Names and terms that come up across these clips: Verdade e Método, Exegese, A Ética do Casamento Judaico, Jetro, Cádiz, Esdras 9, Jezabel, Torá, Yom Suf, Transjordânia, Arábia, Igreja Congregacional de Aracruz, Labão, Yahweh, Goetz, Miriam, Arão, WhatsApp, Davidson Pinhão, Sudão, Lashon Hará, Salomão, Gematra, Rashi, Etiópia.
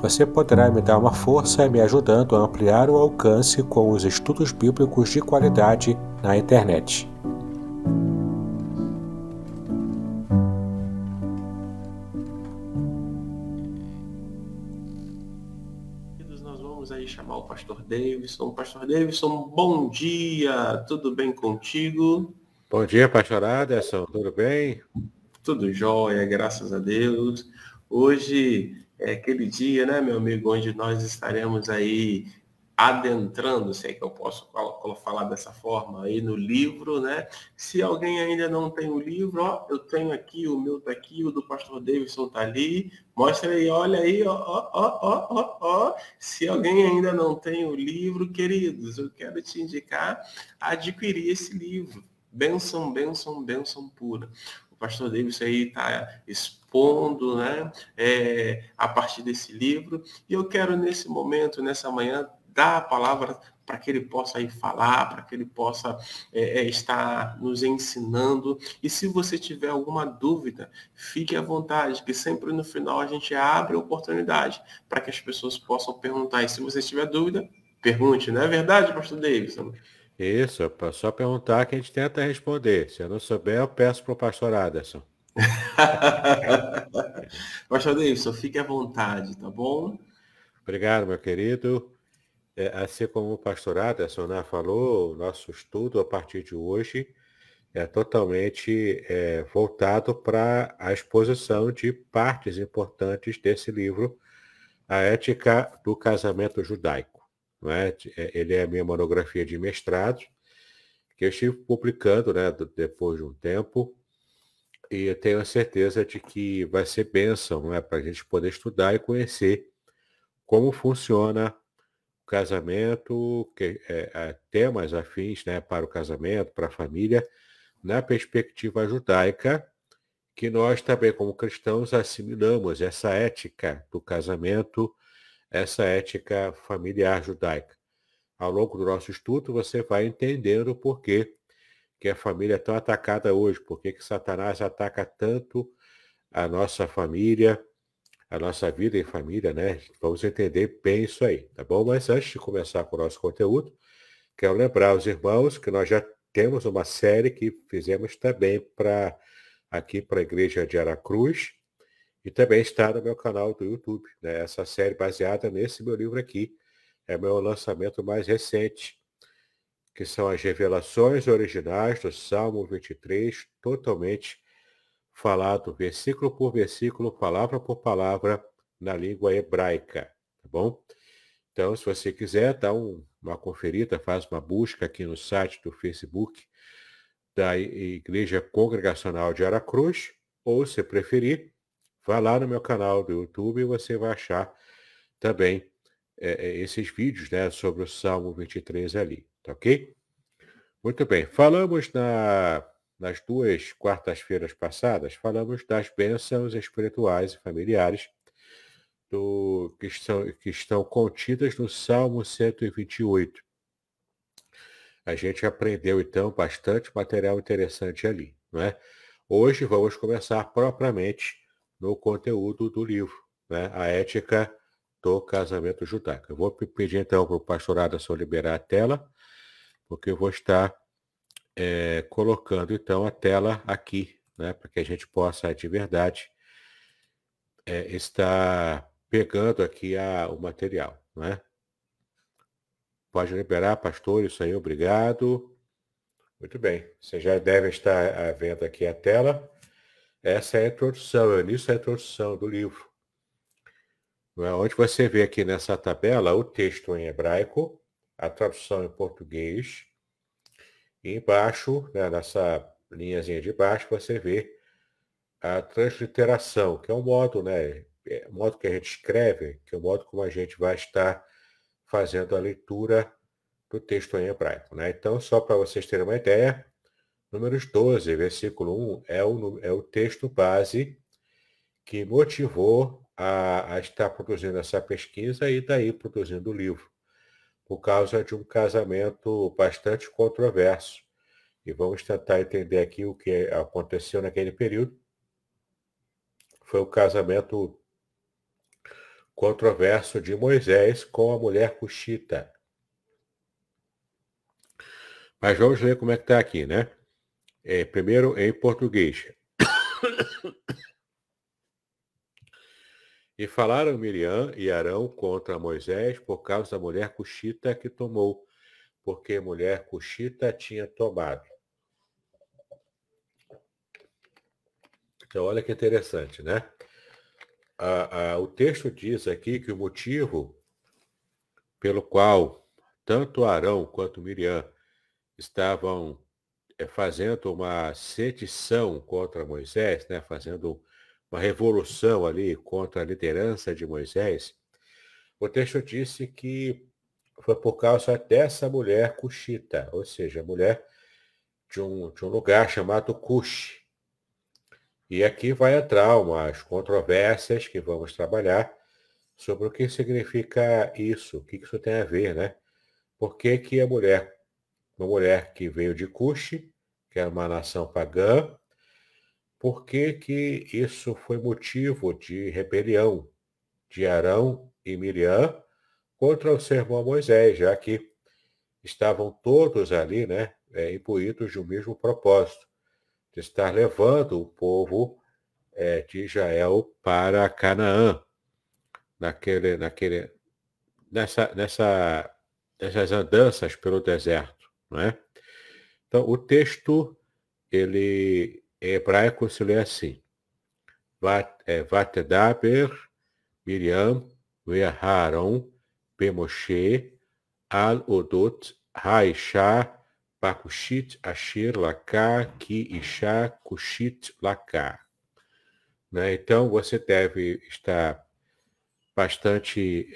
Você poderá me dar uma força me ajudando a ampliar o alcance com os estudos bíblicos de qualidade na internet. Nós vamos aí chamar o pastor Davidson. Pastor Davidson, bom dia! Tudo bem contigo? Bom dia, pastor Arderson. Tudo bem? Tudo jóia, graças a Deus. Hoje é aquele dia, né, meu amigo, onde nós estaremos aí adentrando, se é que eu posso falar dessa forma, aí no livro, né? Se alguém ainda não tem o livro, ó, eu tenho aqui, o meu tá aqui, o do pastor Davidson tá ali, mostra aí, olha aí, ó. Se alguém ainda não tem o livro, queridos, eu quero te indicar a adquirir esse livro. Bênção, bênção, bênção pura. O pastor Davidson aí tá expondo, né, a partir desse livro, e eu quero nesse momento, nessa manhã, dar a palavra para que ele possa ir falar, para que ele possa estar nos ensinando. E se você tiver alguma dúvida, fique à vontade, que sempre no final a gente abre a oportunidade para que as pessoas possam perguntar. E se você tiver dúvida, pergunte, não é verdade, pastor Davidson? Isso, só perguntar que a gente tenta responder. Se eu não souber, eu peço para o pastor Arderson. Pastor Davidson, fique à vontade, tá bom? Obrigado, meu querido. Assim como o pastor Arderson, né, falou, o nosso estudo a partir de hoje é totalmente voltado para a exposição de partes importantes desse livro, A Ética do Casamento Judaico. Não é? Ele é a minha monografia de mestrado, que eu estive publicando, né, depois de um tempo. E eu tenho a certeza de que vai ser bênção, não é, para a gente poder estudar e conhecer como funciona o casamento, temas afins, né, para o casamento, para a família, na perspectiva judaica, que nós também, como cristãos, assimilamos essa ética do casamento, essa ética familiar judaica. Ao longo do nosso estudo, você vai entendendo o porquê que a família é tão atacada hoje, por que Satanás ataca tanto a nossa família, a nossa vida em família, né? Vamos entender bem isso aí, tá bom? Mas antes de começar com o nosso conteúdo, quero lembrar aos irmãos que nós já temos uma série que fizemos também aqui para a Igreja de Aracruz, e também está no meu canal do YouTube, né? Essa série baseada nesse meu livro aqui, é meu lançamento mais recente, que são as revelações originais do Salmo 23, totalmente falado versículo por versículo, palavra por palavra, na língua hebraica, tá bom? Então, se você quiser, dá uma conferida, faz uma busca aqui no site do Facebook da Igreja Congregacional de Aracruz, ou, se preferir, vá lá no meu canal do YouTube e você vai achar também esses vídeos, né, sobre o Salmo 23 ali. Tá ok? Muito bem. Falamos nas duas quartas-feiras passadas, falamos das bênçãos espirituais e familiares que estão contidas no Salmo 128. A gente aprendeu, então, bastante material interessante ali, não é? Hoje vamos começar propriamente no conteúdo do livro, né? A Ética do Casamento Judaico. Eu vou pedir, então, para o pastor Arderson liberar a tela, porque eu vou estar colocando, então, a tela aqui, né, para que a gente possa, de verdade, estar pegando aqui o material, né? Pode liberar, pastor, isso aí, obrigado. Muito bem. Você já deve estar vendo aqui a tela. Essa é a introdução, é o início da introdução do livro. Onde você vê aqui nessa tabela o texto em hebraico, a tradução em português. E embaixo, nessa linhazinha de baixo, você vê a transliteração, que é um modo, o modo que a gente escreve, que é o modo como a gente vai estar fazendo a leitura do texto em hebraico. Então, só para vocês terem uma ideia, Números 12, versículo 1, é o texto base que motivou a estar produzindo essa pesquisa e daí produzindo o livro, por causa de um casamento bastante controverso. E vamos tentar entender aqui o que aconteceu naquele período. Foi o casamento controverso de Moisés com a mulher Cuxita. Mas vamos ler como é que está aqui, primeiro em português. E falaram Miriam e Arão contra Moisés por causa da mulher Cuxita que tomou, porque mulher Cuxita tinha tomado. Então, olha que interessante, o texto diz aqui que o motivo pelo qual tanto Arão quanto Miriam estavam fazendo uma sedição contra Moisés, fazendo uma revolução ali contra a liderança de Moisés, o texto disse que foi por causa dessa mulher Cuxita, ou seja, mulher de um lugar chamado Cush. E aqui vai entrar umas controvérsias que vamos trabalhar sobre o que significa isso, o que isso tem a ver, Por que que uma mulher que veio de Cush, que era uma nação pagã, por que que isso foi motivo de rebelião de Arão e Miriam contra o seu irmão Moisés, já que estavam todos ali, imbuídos de um mesmo propósito, de estar levando o povo de Israel para Canaã. Nessas andanças pelo deserto. Então, o texto, em hebraico, se lê assim. Vatedaber Miriam ve'Aaron be'Moshe al-Odot ha'Isha Bacushit Ashir Laká, Ki Ishá Cushit Laká. Então, você deve estar bastante...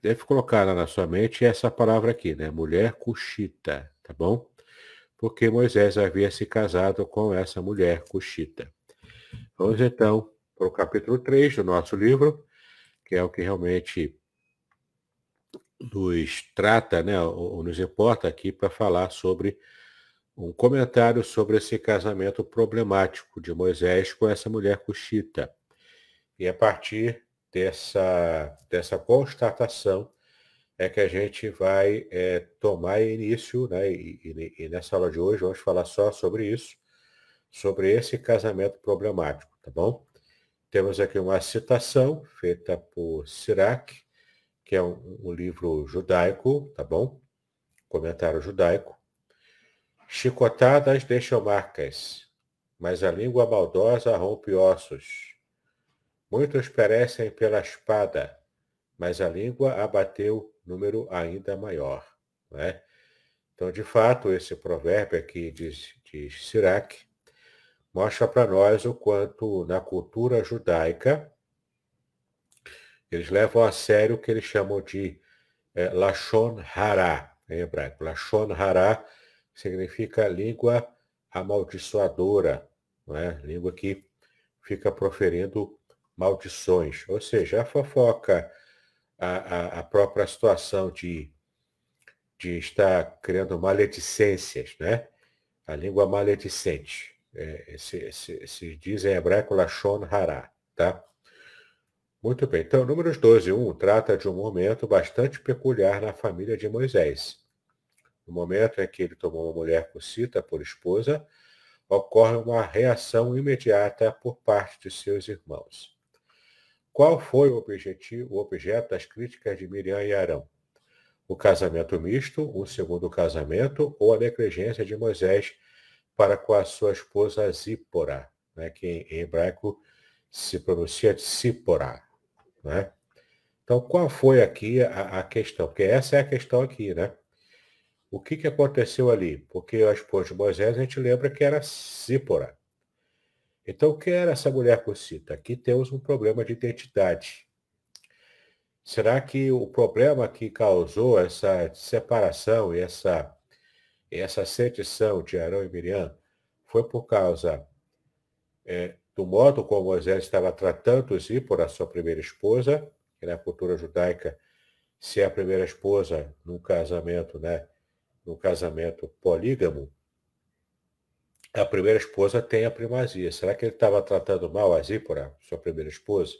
deve colocar na sua mente essa palavra aqui, mulher Cuxita, tá bom? Porque Moisés havia se casado com essa mulher Cuxita. Vamos, então, para o capítulo 3 do nosso livro, que é o que realmente... nos trata, ou nos importa aqui para falar sobre um comentário sobre esse casamento problemático de Moisés com essa mulher Cuxita. E a partir dessa constatação é que a gente vai tomar início, e nessa aula de hoje vamos falar só sobre isso, sobre esse casamento problemático, tá bom? Temos aqui uma citação feita por Siraque, que é um livro judaico, tá bom? Comentário judaico. Chicotadas deixam marcas, mas a língua maldosa rompe ossos. Muitos perecem pela espada, mas a língua abateu número ainda maior. Então, de fato, esse provérbio aqui de Siraque mostra para nós o quanto na cultura judaica eles levam a sério o que eles chamam de Lashon Hará, em hebraico. Lashon Hará significa língua amaldiçoadora, língua que fica proferindo maldições. Ou seja, a fofoca, a própria situação de estar criando maledicências, a língua maledicente. Se diz em hebraico Lashon Hará, tá? Muito bem, então Números 12, 1 trata de um momento bastante peculiar na família de Moisés. No momento em que ele tomou uma mulher Cuxita por esposa, ocorre uma reação imediata por parte de seus irmãos. Qual foi o objeto das críticas de Miriam e Arão? o casamento misto, o segundo casamento, ou a negligência de Moisés para com a sua esposa Zípora, né, que em hebraico se pronuncia Zípora, né? Então, qual foi aqui a questão? Porque essa é a questão aqui, né? O que, que aconteceu ali? Porque a esposa de Moisés, a gente lembra que era Zípora. Então, o que era essa mulher Cuxita? Aqui temos um problema de identidade. Será que o problema que causou essa separação e essa sedição de Arão e Miriam foi por causa do modo como Moisés estava tratando Zípora, sua primeira esposa, que na cultura judaica, se é a primeira esposa num casamento, né, num casamento polígamo, a primeira esposa tem a primazia. Será que ele estava tratando mal a Zípora, sua primeira esposa?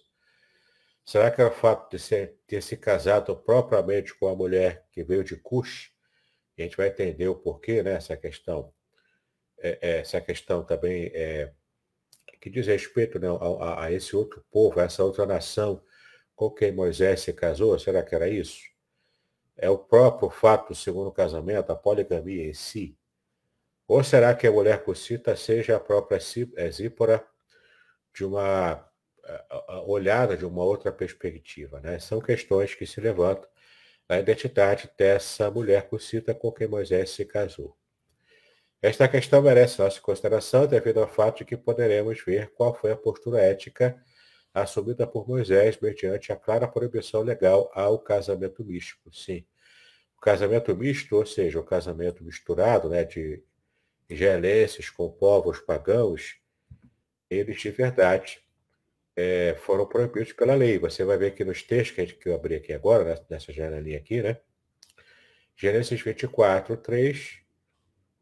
Será que era o fato de ter se casado propriamente com a mulher que veio de Cush? A gente vai entender o porquê, né? Essa questão, essa questão também que diz respeito, né, a esse outro povo, a essa outra nação com quem Moisés se casou. Será que era isso? É o próprio fato do segundo casamento, a poligamia em si? Ou será que a mulher Cuxita seja a própria Zípora de uma olhada de uma outra perspectiva, né? São questões que se levantam na identidade dessa mulher Cuxita com quem Moisés se casou. Esta questão merece nossa consideração devido ao fato de que poderemos ver qual foi a postura ética assumida por Moisés mediante a clara proibição legal ao casamento misto. Sim, o casamento misto, ou seja, o casamento misturado, né, de israelenses com povos pagãos, eles de verdade foram proibidos pela lei. Você vai ver aqui nos textos que eu abri aqui agora, nessa janelinha aqui, né? Gênesis 24, 3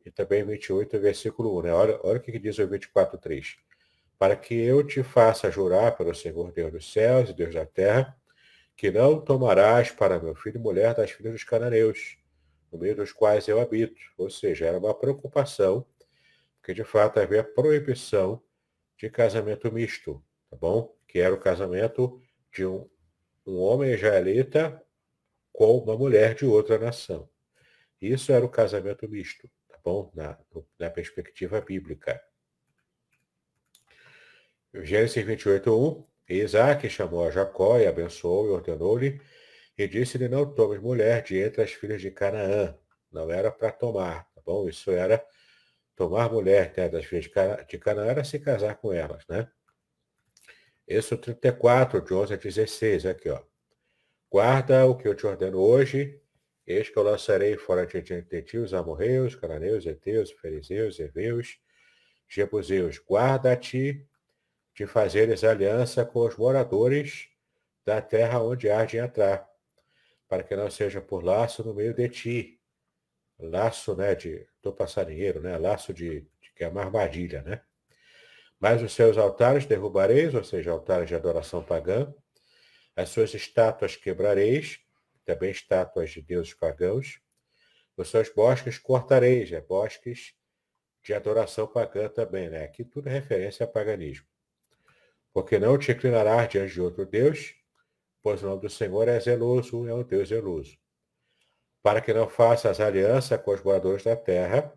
e também 28, versículo 1, né? Olha o que diz o 24, 3. Para que eu te faça jurar pelo Senhor Deus dos céus e Deus da terra, que não tomarás para meu filho mulher das filhas dos cananeus, no meio dos quais eu habito. Ou seja, era uma preocupação, porque de fato havia proibição de casamento misto, tá bom? Que era o casamento de um homem israelita com uma mulher de outra nação. Isso era o casamento misto, tá bom? Na perspectiva bíblica. Gênesis 28, 1. E Isaque chamou a Jacó e abençoou e ordenou-lhe, e disse-lhe: não tomes mulher de entre as filhas de Canaã. Não era para tomar, tá bom? Isso era tomar mulher, né, das filhas de Canaã, era se casar com elas, né? Êxodo 34, de 11 a 16, aqui, ó. Guarda o que eu te ordeno hoje, eis que eu lançarei fora de gentios, amorreus, cananeus, heteus, fariseus, heveus, jebuseus. Guarda-te de fazeres aliança com os moradores da terra onde hás de entrar, para que não seja por laço no meio de ti. Laço, né, do passarinheiro, né? Laço que é uma armadilha, né? Mas os seus altares derrubareis, ou seja, altares de adoração pagã. As suas estátuas quebrareis, também estátuas de deuses pagãos. Os seus bosques cortareis, é bosques de adoração pagã também, né? Aqui tudo é referência a paganismo. Porque não te inclinarás diante de outro Deus, pois o nome do Senhor é zeloso, é um Deus zeloso. Para que não faças aliança com os moradores da terra,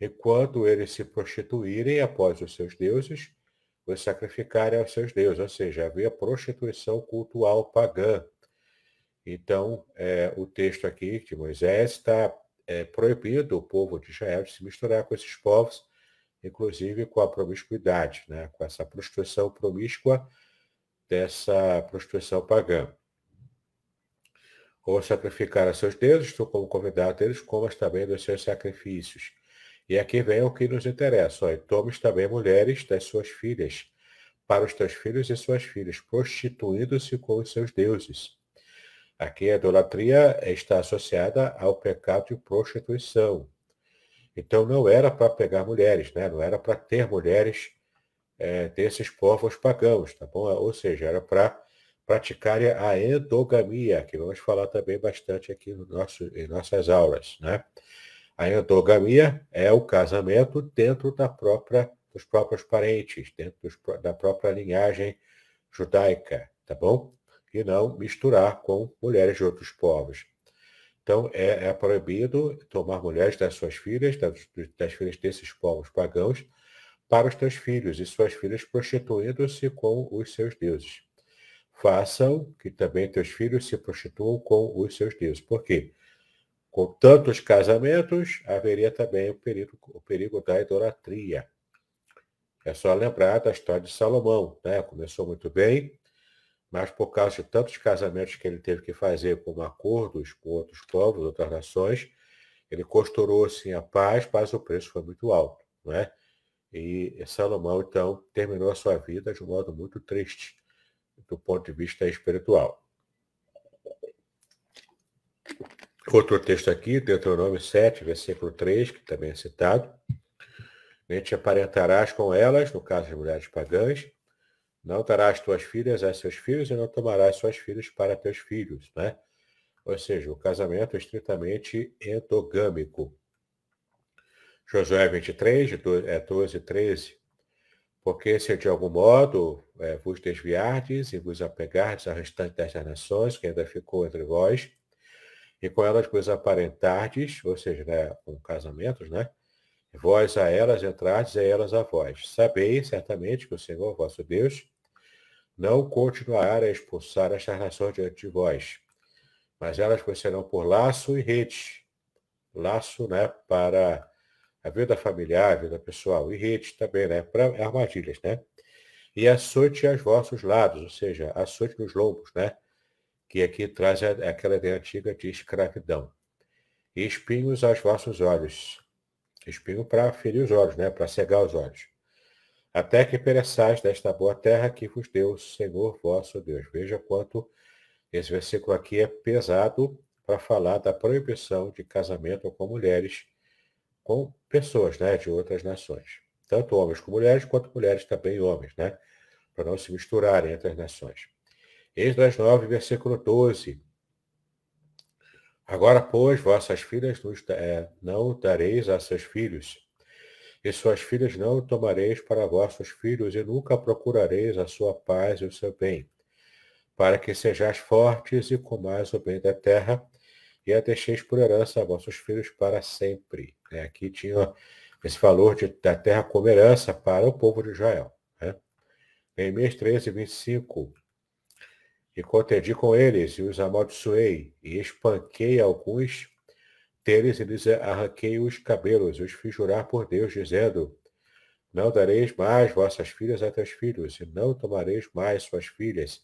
e quando eles se prostituírem após os seus deuses, os sacrificarem aos seus deuses. Ou seja, havia prostituição cultural pagã. Então, o texto aqui de Moisés está proibindo o povo de Israel de se misturar com esses povos, inclusive com a promiscuidade, né? Com essa prostituição promíscua dessa prostituição pagã. Ou sacrificar a seus deuses, tu como convidado deles, comas também dos seus sacrifícios. E aqui vem o que nos interessa, ó, e tomes também mulheres das suas filhas, para os teus filhos e suas filhas, prostituindo-se com os seus deuses. Aqui a idolatria está associada ao pecado de prostituição. Então não era para pegar mulheres, né? Não era para ter mulheres desses povos pagãos, tá bom? Ou seja, era para praticarem a endogamia, que vamos falar também bastante aqui em nossas aulas, né? A endogamia é o casamento dentro dos próprios parentes, dentro da própria linhagem judaica, tá bom? E não misturar com mulheres de outros povos. Então, é proibido tomar mulheres das suas filhas, das filhas desses povos pagãos, para os teus filhos, e suas filhas prostituindo-se com os seus deuses. Façam que também teus filhos se prostituam com os seus deuses. Por quê? Com tantos casamentos, haveria também o perigo da idolatria. É só lembrar da história de Salomão, né? Começou muito bem, mas por causa de tantos casamentos que ele teve que fazer com acordos com outros povos, outras nações, ele costurou sim a paz, mas o preço foi muito alto, né? E Salomão, então, terminou a sua vida de um modo muito triste, do ponto de vista espiritual. Outro texto aqui, Deuteronômio 7, versículo 3, que também é citado. Nem te aparentarás com elas, no caso das mulheres pagãs, não darás tuas filhas a seus filhos e não tomarás suas filhas para teus filhos, né? Ou seja, o casamento é estritamente endogâmico. Josué 23, 12 e 13. Porque se de algum modo vos desviardes e vos apegardes ao restante das nações que ainda ficou entre vós, e com elas vos aparentardes, ou seja, né, com casamentos, né? Vós a elas entrardes e elas a vós. Sabei certamente que o Senhor, vosso Deus, não continuará a expulsar estas nações diante de vós, mas elas vos serão por laço e rede. Laço, né, para a vida familiar, a vida pessoal, e rede também, né, para armadilhas, né? E açoite aos vossos lados, ou seja, açoite nos lombos, né? Que aqui traz aquela ideia antiga de escravidão. E espinhos aos vossos olhos. Espinho para ferir os olhos, né? Para cegar os olhos. Até que pereçais desta boa terra que vos deu o Senhor vosso Deus. Veja quanto esse versículo aqui é pesado para falar da proibição de casamento com mulheres, com pessoas, né, de outras nações. Tanto homens com mulheres, quanto mulheres também homens, né? Para não se misturarem entre as nações. Esdras 9, versículo 12. Agora, pois, vossas filhas não dareis a seus filhos, e suas filhas não tomareis para vossos filhos, e nunca procurareis a sua paz e o seu bem, para que sejais fortes e comais o bem da terra, e a deixeis por herança a vossos filhos para sempre. É, aqui tinha esse valor da terra como herança para o povo de Israel, né? Neemias 13, 25. E contendi com eles, e os amaldiçoei, e espanquei alguns deles, e lhes arranquei os cabelos, e os fiz jurar por Deus, dizendo, não dareis mais vossas filhas a teus filhos, e não tomareis mais suas filhas,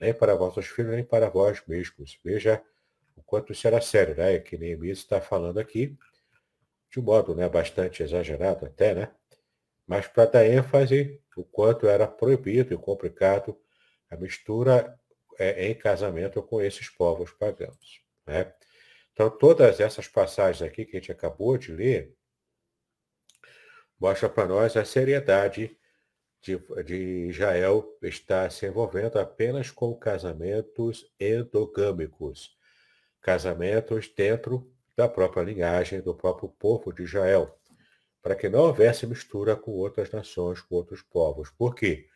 nem para vossos filhos, nem para vós mesmos. Veja o quanto isso era sério, né? É que Neemias está falando aqui, de um modo, né, bastante exagerado até, né? Mas para dar ênfase, o quanto era proibido e complicado a mistura em casamento com esses povos pagãos, né? Então, todas essas passagens aqui que a gente acabou de ler mostram para nós a seriedade de Israel estar se envolvendo apenas com casamentos endogâmicos, casamentos dentro da própria linhagem, do próprio povo de Israel, para que não houvesse mistura com outras nações, com outros povos. Por quê?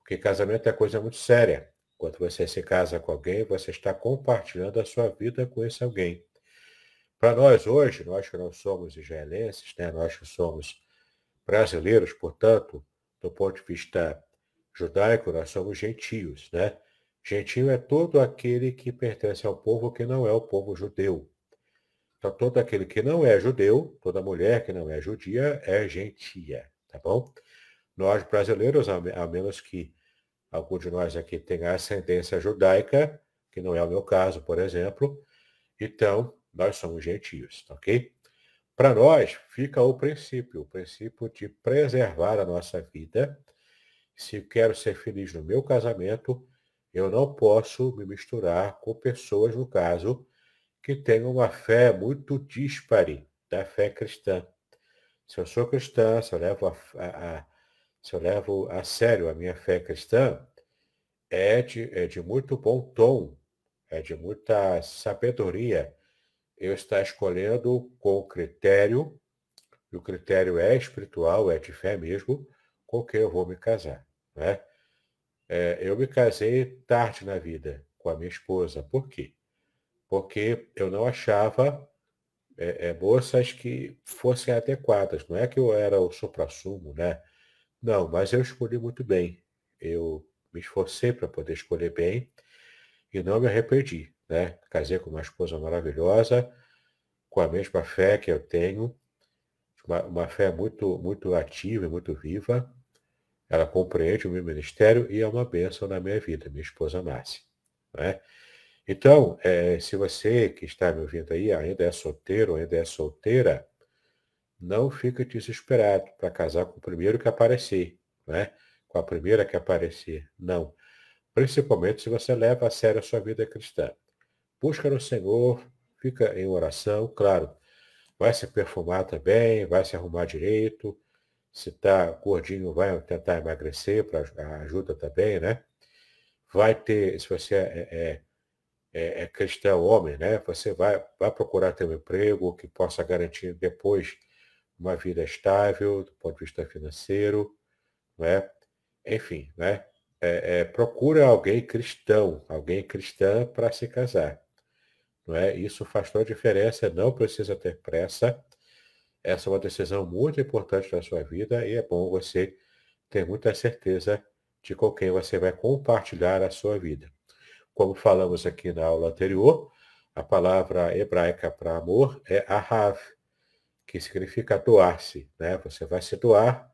Porque casamento é coisa muito séria. Quando você se casa com alguém, você está compartilhando a sua vida com esse alguém. Para nós hoje, nós que não somos israelenses, né? Nós que somos brasileiros, portanto, do ponto de vista judaico, nós somos gentios, né? Gentio é todo aquele que pertence ao povo que não é o povo judeu. Então, todo aquele que não é judeu, toda mulher que não é judia, é gentia, tá bom? Nós brasileiros, a menos que algum de nós aqui tem a ascendência judaica, que não é o meu caso, por exemplo. Então, nós somos gentios, ok? Para nós, fica o princípio de preservar a nossa vida. Se quero ser feliz no meu casamento, eu não posso me misturar com pessoas, no caso, que tenham uma fé muito dispare da fé cristã. Se eu sou cristã, se eu levo a sério a minha fé cristã, é de muito bom tom, é de muita sabedoria eu estar escolhendo com critério, e o critério é espiritual, é de fé mesmo, com quem eu vou me casar, né? Eu me casei tarde na vida com a minha esposa. Por quê? porque eu não achava moças que fossem adequadas. Não é que eu era o suprassumo, né? Não, mas eu escolhi muito bem. Eu me esforcei para poder escolher bem e não me arrependi, né? Casei com uma esposa maravilhosa, com a mesma fé que eu tenho, uma fé muito, muito ativa e muito viva. Ela compreende o meu ministério e é uma bênção na minha vida, minha esposa Marcia, né? Então, se você que está me ouvindo aí ainda é solteiro, ainda é solteira, não fica desesperado para casar com o primeiro que aparecer, né? Com a primeira que aparecer, não. Principalmente se você leva a sério a sua vida cristã. Busca no Senhor, fica em oração, claro. Vai se perfumar também, vai se arrumar direito. Se está gordinho, vai tentar emagrecer, para ajuda também, né? Vai ter, se você é cristão, homem, né? Você vai procurar ter um emprego que possa garantir depois uma vida estável, do ponto de vista financeiro, né? Enfim, né? Procura alguém cristão, alguém cristã para se casar, não é? Isso faz toda a diferença, não precisa ter pressa. Essa é uma decisão muito importante na sua vida e é bom você ter muita certeza de com quem você vai compartilhar a sua vida. Como falamos aqui na aula anterior, a palavra hebraica para amor é ahav, que significa doar-se, né? Você vai se doar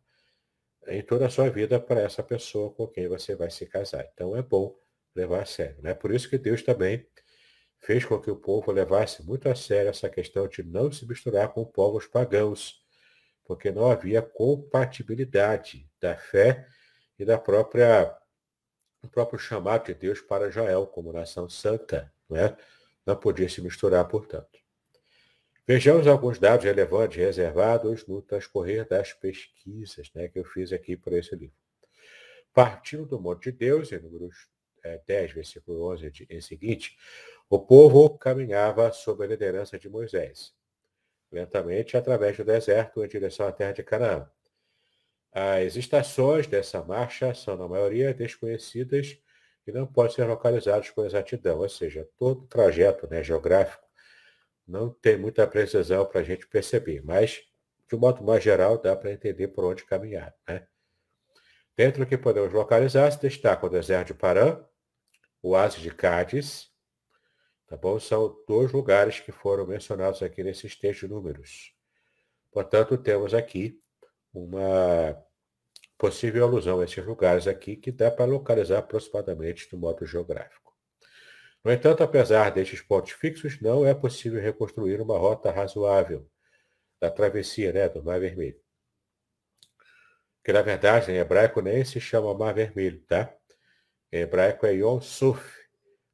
em toda a sua vida para essa pessoa com quem você vai se casar. Então é bom levar a sério, né? Por isso que Deus também fez com que o povo levasse muito a sério essa questão de não se misturar com povos pagãos, porque não havia compatibilidade da fé e do próprio chamado de Deus para Israel como nação santa, né? Não podia se misturar, portanto. Vejamos alguns dados relevantes reservados no transcorrer das pesquisas, né, que eu fiz aqui para esse livro. Partindo do Monte de Deus, em Números 10, versículo 11 e seguinte, o povo caminhava sob a liderança de Moisés, lentamente através do deserto em direção à terra de Canaã. As estações dessa marcha são, na maioria, desconhecidas e não podem ser localizadas com exatidão, ou seja, todo o trajeto, né, geográfico não tem muita precisão para a gente perceber, mas, de um modo mais geral, dá para entender por onde caminhar, né? Dentro do que podemos localizar, se destaca o deserto de Parã, o oásis de Cádiz, tá bom? São dois lugares que foram mencionados aqui nesses textos números. Portanto, temos aqui uma possível alusão a esses lugares aqui, que dá para localizar aproximadamente do modo geográfico. No entanto, apesar destes pontos fixos, não é possível reconstruir uma rota razoável da travessia, né, do Mar Vermelho. Que, na verdade, em hebraico nem se chama Mar Vermelho, tá? Em hebraico é Yom Suf,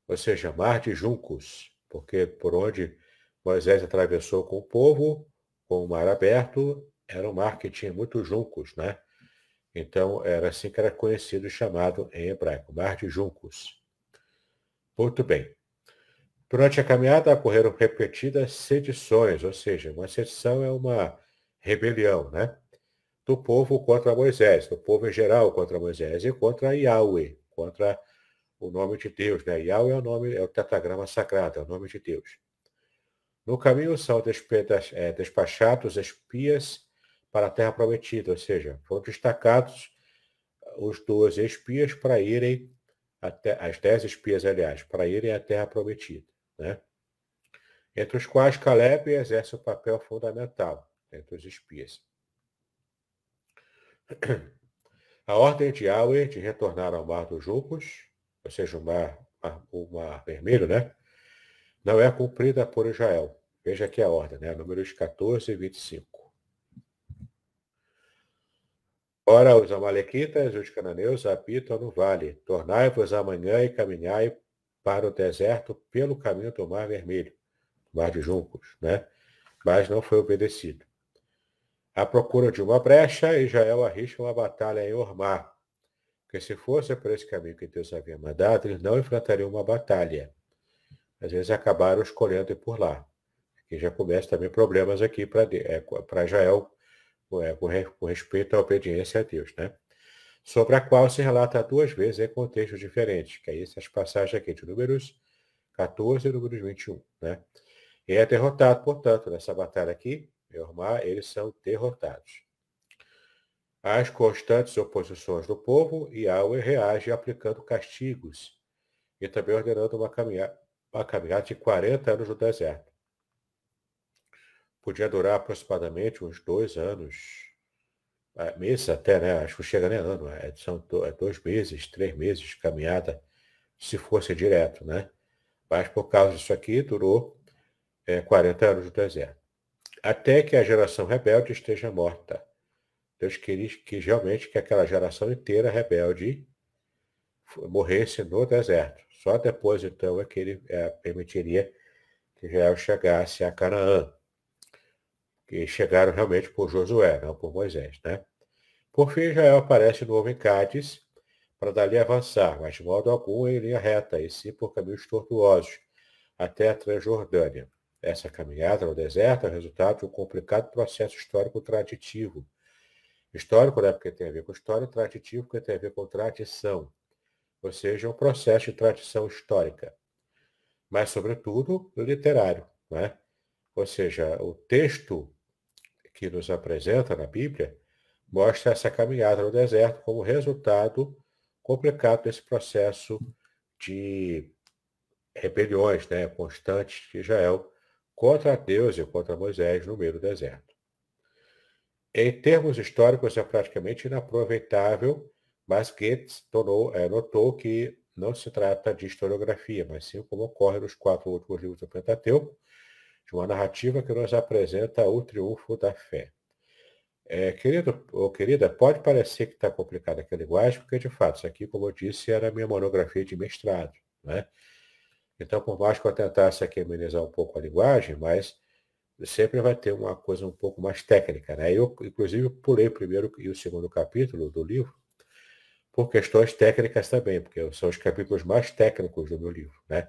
ou seja, Mar de Juncos, porque por onde Moisés atravessou com o povo, com o mar aberto, era um mar que tinha muitos juncos, né? Então, era assim que era conhecido e chamado em hebraico, Mar de Juncos. Muito bem. Durante a caminhada ocorreram repetidas sedições, ou seja, uma sedição é uma rebelião, né? Do povo contra Moisés, do povo em geral contra Moisés e contra Yahweh, contra o nome de Deus, né? Yahweh é o nome, é o tetragrama sagrado, é o nome de Deus. No caminho são despachados espias para a terra prometida, ou seja, foram destacados os 12 espias para irem até, as 10 espias, aliás, para irem à terra prometida, né? Entre os quais Calebe exerce um papel fundamental entre os espias. A ordem de Yahweh de retornar ao Mar dos Juncos, ou seja, o Mar Vermelho, né, não é cumprida por Israel. Veja aqui a ordem, né? Números 14 e 25. Ora, os amalequitas e os cananeus habitam no vale. Tornai-vos amanhã e caminhai para o deserto pelo caminho do Mar Vermelho, Mar de Juncos, né? Mas não foi obedecido. À procura de uma brecha, Israel arrisca uma batalha em Hormá, porque se fosse por esse caminho que Deus havia mandado, eles não enfrentariam uma batalha. Mas eles acabaram escolhendo ir por lá. Aqui já começa também problemas aqui para Israel, com respeito à obediência a Deus, né? Sobre a qual se relata duas vezes em contextos diferentes, que é essas passagens aqui de Números 14 e Números 21, né? E é derrotado, portanto, nessa batalha aqui, eles são derrotados. As constantes oposições do povo, Yahweh reage aplicando castigos e também ordenando uma caminhada de 40 anos no deserto. Podia durar aproximadamente uns 2 anos, meses até, né? Acho que não chega nem ano, são 2 meses, 3 meses de caminhada, se fosse direto, né? Mas por causa disso aqui, durou 40 anos no deserto. Até que a geração rebelde esteja morta. Deus queria realmente que aquela geração inteira rebelde morresse no deserto. Só depois, então, é que ele permitiria que Israel chegasse a Canaã. Que chegaram realmente por Josué, não por Moisés, né? Por fim, Israel aparece de novo em Cádiz para dali avançar, mas de modo algum em linha reta, e sim por caminhos tortuosos, até a Transjordânia. Essa caminhada no deserto é resultado de um complicado processo histórico traditivo. Histórico, né, porque tem a ver com história, e traditivo, porque tem a ver com tradição. Ou seja, um processo de tradição histórica, mas, sobretudo, literário, né? Ou seja, o texto que nos apresenta na Bíblia mostra essa caminhada no deserto como resultado complicado desse processo de rebeliões, né, constantes de Israel contra Deus e contra Moisés no meio do deserto. Em termos históricos, é praticamente inaproveitável, mas Goetz notou que não se trata de historiografia, mas sim, como ocorre nos 4 últimos livros do Pentateuco, de uma narrativa que nos apresenta o triunfo da fé. Querido ou querida, pode parecer que está complicada aquela linguagem, porque de fato, isso aqui, como eu disse, era a minha monografia de mestrado, né? Então, por mais que eu tentasse aqui amenizar um pouco a linguagem, mas sempre vai ter uma coisa um pouco mais técnica, né? Eu, inclusive, pulei o 1º e o 2º capítulo do livro, por questões técnicas também, porque são os capítulos mais técnicos do meu livro, né?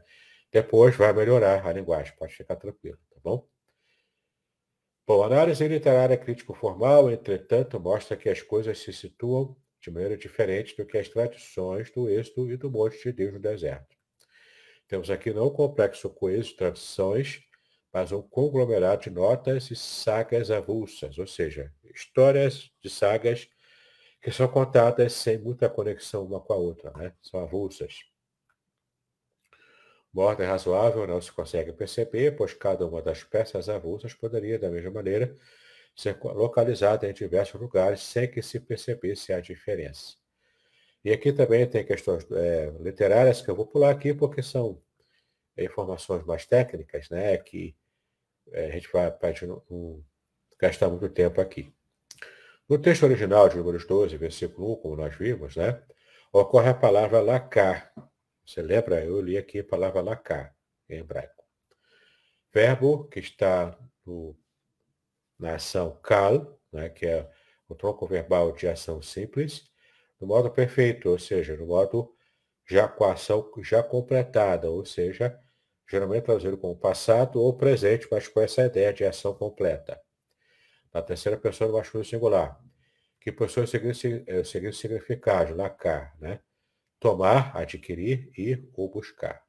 Depois vai melhorar a linguagem, pode ficar tranquilo, tá bom? Bom, a análise literária crítico-formal, entretanto, mostra que as coisas se situam de maneira diferente do que as tradições do Êxodo e do Monte de Deus no deserto. Temos aqui não um complexo coeso de tradições, mas um conglomerado de notas e sagas avulsas, ou seja, histórias de sagas que são contadas sem muita conexão uma com a outra, né? São avulsas. Uma ordem razoável não se consegue perceber, pois cada uma das peças avulsas poderia, da mesma maneira, ser localizada em diversos lugares sem que se percebesse a diferença. E aqui também tem questões literárias que eu vou pular aqui, porque são informações mais técnicas, né, que a gente vai não gastar muito tempo aqui. No texto original de Números 12, versículo 1, como nós vimos, né, ocorre a palavra lacar. Você lembra? Eu li aqui a palavra lacar, em hebraico. Verbo que está na ação kal, né, que é o tronco verbal de ação simples, no modo perfeito, ou seja, no modo já com a ação já completada, ou seja, geralmente traduzido como passado ou presente, mas com essa ideia de ação completa. Na terceira pessoa do masculino singular, que possui o seguinte significado, lacar, né? Tomar, adquirir, ir ou buscar.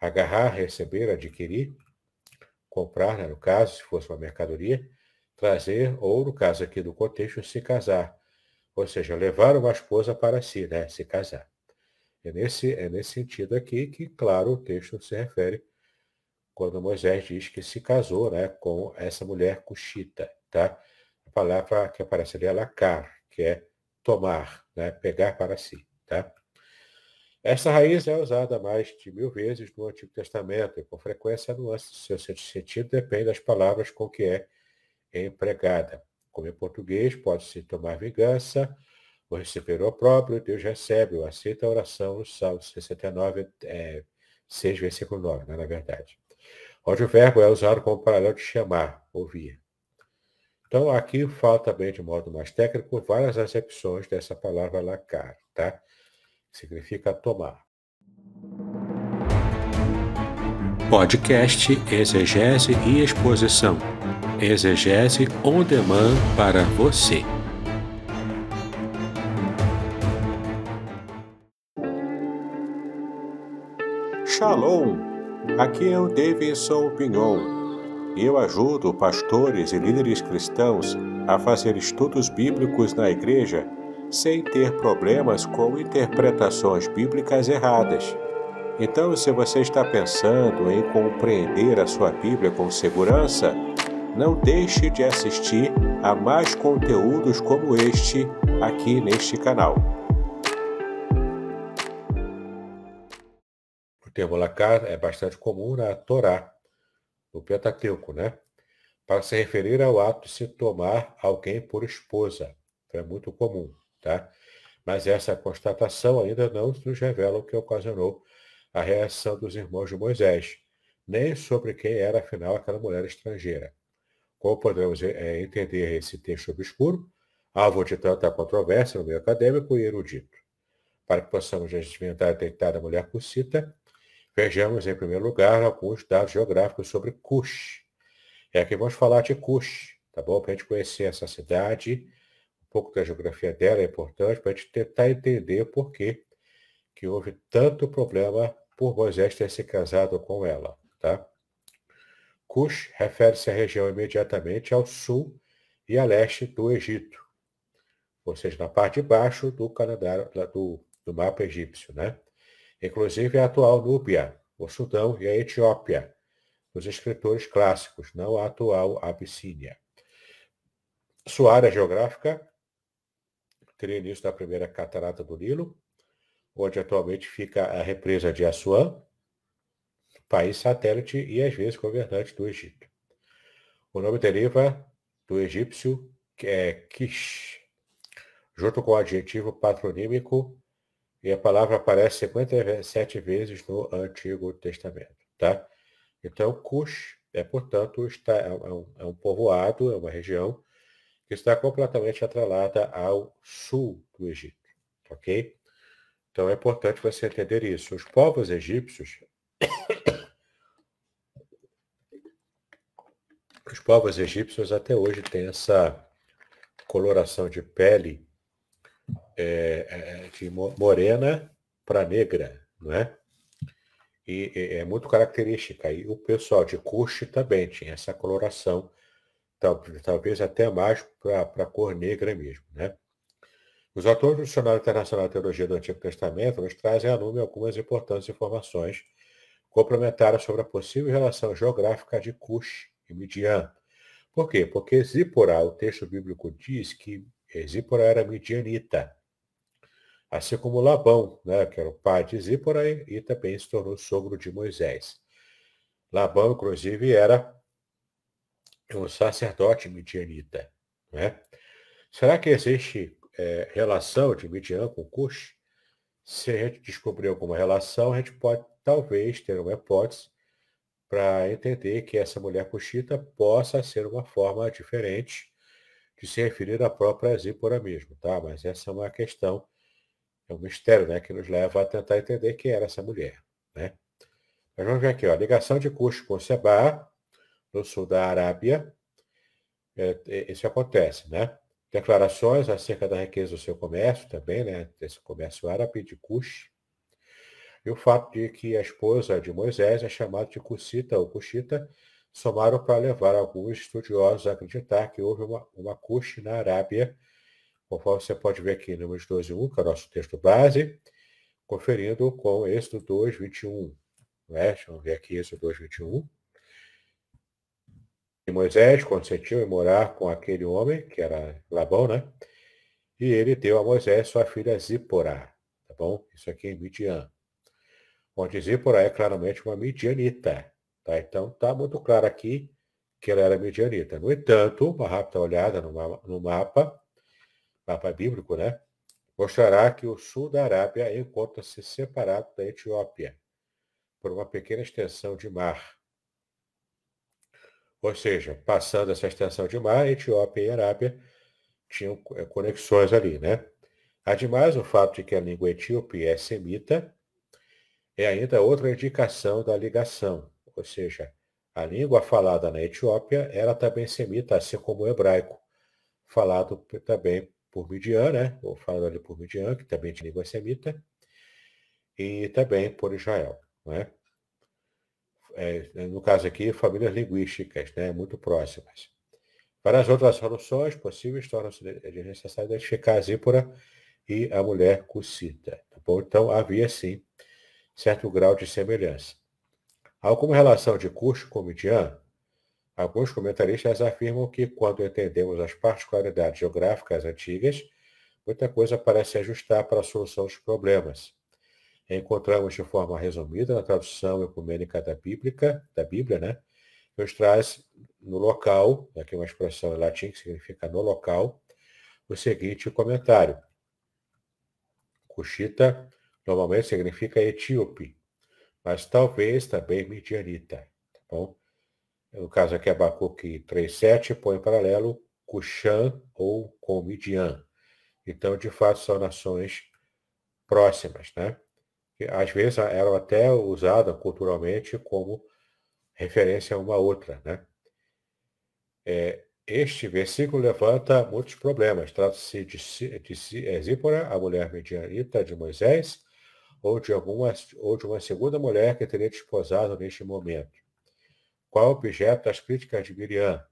Agarrar, receber, adquirir, comprar, né, no caso, se fosse uma mercadoria, trazer, ou no caso aqui do contexto, se casar. Ou seja, levar uma esposa para si, né? Se casar. É nesse sentido aqui que, claro, o texto se refere quando Moisés diz que se casou, né, com essa mulher Cuxita, tá? A palavra que aparece ali é lacar, que é tomar, né, pegar para si, tá? Essa raiz é usada mais de 1000 vezes no Antigo Testamento e, com frequência, no seu sentido depende das palavras com que é empregada. Como em português, pode-se tomar vingança, ou receber o próprio, Deus recebe, ou aceita a oração no Salmo 69, 6, versículo 9, né, na verdade, onde o verbo é usado como paralelo de chamar, ouvir. Então, aqui falta bem de modo mais técnico várias acepções dessa palavra lacar, tá? Que significa tomar. Podcast Exegese e Exposição. Exegese on demand para você. Shalom! Aqui é o Davidson Pinhão. Eu ajudo pastores e líderes cristãos a fazer estudos bíblicos na igreja sem ter problemas com interpretações bíblicas erradas. Então, se você está pensando em compreender a sua Bíblia com segurança, não deixe de assistir a mais conteúdos como este aqui neste canal. O termo lacar é bastante comum na Torá, no Pentateuco, né? Para se referir ao ato de se tomar alguém por esposa. Então é muito comum, tá? Mas essa constatação ainda não nos revela o que ocasionou a reação dos irmãos de Moisés, nem sobre quem era, afinal, aquela mulher estrangeira. Como podemos entender esse texto obscuro, alvo de tanta controvérsia no meio acadêmico e erudito? Para que possamos desvendar a deitada mulher cuxita, vejamos, em primeiro lugar, alguns dados geográficos sobre Cush. É aqui que vamos falar de Cush, tá bom? Para a gente conhecer essa cidade, um pouco da geografia dela é importante, para a gente tentar entender por que houve tanto problema por Moisés ter se casado com ela, tá? Cush refere-se à região imediatamente ao sul e a leste do Egito, ou seja, na parte de baixo do Canadá, do mapa egípcio, né? Inclusive a atual Núbia, o Sudão e a Etiópia, dos escritores clássicos, não a atual Abissínia. Sua área geográfica teria início da primeira catarata do Nilo, onde atualmente fica a represa de Assuã, país satélite e, às vezes, governante do Egito. O nome deriva do egípcio Kish, junto com o adjetivo patronímico, e a palavra aparece 57 vezes no Antigo Testamento. Tá? Então, Cush é, portanto, é um povoado, é uma região que está completamente atrelada ao sul do Egito. Ok? Então, é importante você entender isso. Os povos egípcios... Os povos egípcios até hoje têm essa coloração de pele de morena para negra, não é? E é muito característica. E o pessoal de Cush também tinha essa coloração, talvez até mais para a cor negra mesmo, né? Os autores do Dicionário Internacional de Teologia do Antigo Testamento nos trazem a lume algumas importantes informações complementares sobre a possível relação geográfica de Cush e Midian. Por quê? Porque Zípora, o texto bíblico diz que Zípora era midianita, assim como Labão, né, que era o pai de Zípora e também se tornou sogro de Moisés. Labão, inclusive, era um sacerdote midianita, né? Será que existe relação de Midian com Cush? Se a gente descobrir alguma relação, a gente pode talvez ter uma hipótese para entender que essa mulher cuxita possa ser uma forma diferente de se referir à própria Zípora mesmo, tá? Mas essa é uma questão, é um mistério, né? Que nos leva a tentar entender quem era essa mulher, né? Mas vamos ver aqui, ó, a ligação de Cush com Sebá, no sul da Arábia, isso acontece, né? Declarações acerca da riqueza do seu comércio também, né? Desse comércio árabe de Cush. E o fato de que a esposa de Moisés é chamada de Cuxita ou Cuxita somaram para levar alguns estudiosos a acreditar que houve uma Cush na Arábia, conforme você pode ver aqui em Números 12, 1, que é o nosso texto base, conferindo com Êxodo 2, 21. Né? Deixa eu ver aqui Êxodo 2, 21. E Moisés consentiu em morar com aquele homem, que era Labão, né? E ele deu a Moisés sua filha Zípora, tá bom? Isso aqui é em Midian, onde Zípora é claramente uma midianita, tá? Então, está muito claro aqui que ela era midianita. No entanto, uma rápida olhada no mapa bíblico, né? Mostrará que o sul da Arábia encontra-se separado da Etiópia por uma pequena extensão de mar. Ou seja, passando essa extensão de mar, Etiópia e Arábia tinham conexões ali, né? Ademais, o fato de que a língua etíope é semita é ainda outra indicação da ligação, ou seja, a língua falada na Etiópia era também semita, assim como o hebraico, falado também por Midian, né? Ou falado ali por Midian, que também tinha língua semita, e também por Israel, né? no caso aqui, famílias linguísticas, né, muito próximas. Várias outras soluções possíveis tornam-se necessário identificar a Zípora e a mulher Cuxita. Tá bom? Então, havia, sim, certo grau de semelhança. Há alguma relação de Cush com Midian? Alguns comentaristas afirmam que, quando entendemos as particularidades geográficas antigas, muita coisa parece se ajustar para a solução dos problemas. Encontramos de forma resumida na tradução ecumênica da Bíblia, né? Que nos traz no local, aqui uma expressão em latim que significa no local, o seguinte comentário. Cuxita normalmente significa etíope, mas talvez também midianita. Tá bom? No caso aqui, Abacuque 3,7 põe em paralelo Cuxã ou com Midian. Então, de fato, são nações próximas, né? Às vezes eram até usadas culturalmente como referência a uma outra, né? Este versículo levanta muitos problemas. Trata-se de Zípora, a mulher midianita de Moisés, ou de uma segunda mulher que teria desposado neste momento. Qual o objeto das críticas de Miriam?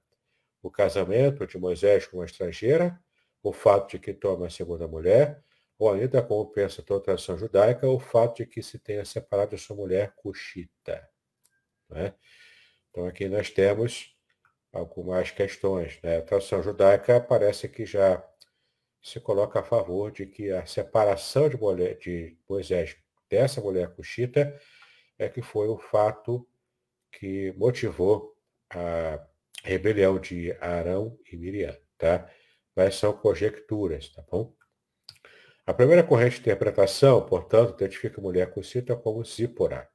O casamento de Moisés com uma estrangeira? O fato de que toma a segunda mulher? Ou ainda, como pensa toda a tradição judaica, o fato de que se tenha separado de sua mulher Cuxita, né? Então aqui nós temos algumas questões, né? A tradição judaica parece que já se coloca a favor de que a separação de Moisés dessa mulher Cuxita é que foi o fato que motivou a rebelião de Arão e Miriam, tá? Mas são conjecturas, tá bom? A primeira corrente de interpretação, portanto, identifica a mulher Cuxita como Zípora,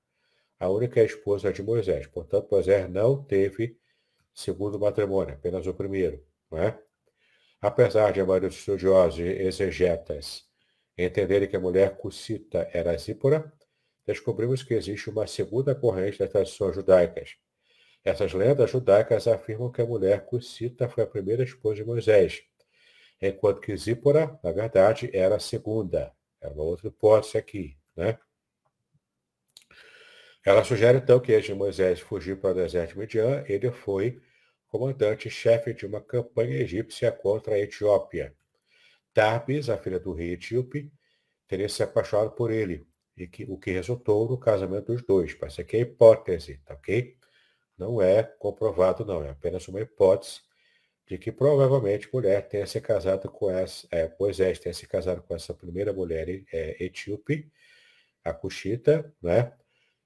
a única esposa de Moisés. Portanto, Moisés não teve segundo matrimônio, apenas o primeiro, né? Apesar de a maioria dos estudiosos e exegetas entenderem que a mulher Cuxita era Zípora, descobrimos que existe uma segunda corrente das tradições judaicas. Essas lendas judaicas afirmam que a mulher Cuxita foi a primeira esposa de Moisés, enquanto que Zípora, na verdade, era a segunda. É uma outra hipótese aqui, né? Ela sugere, então, que antes de Moisés fugir para o deserto de Midian, ele foi comandante-chefe de uma campanha egípcia contra a Etiópia. Tarbis, a filha do rei etíope, teria se apaixonado por ele, o que resultou no casamento dos dois. Parece que é hipótese, tá ok? Não é comprovado, não. É apenas uma hipótese de que provavelmente Moisés tenha se casado com essa primeira mulher etíope, a Cuxita, né?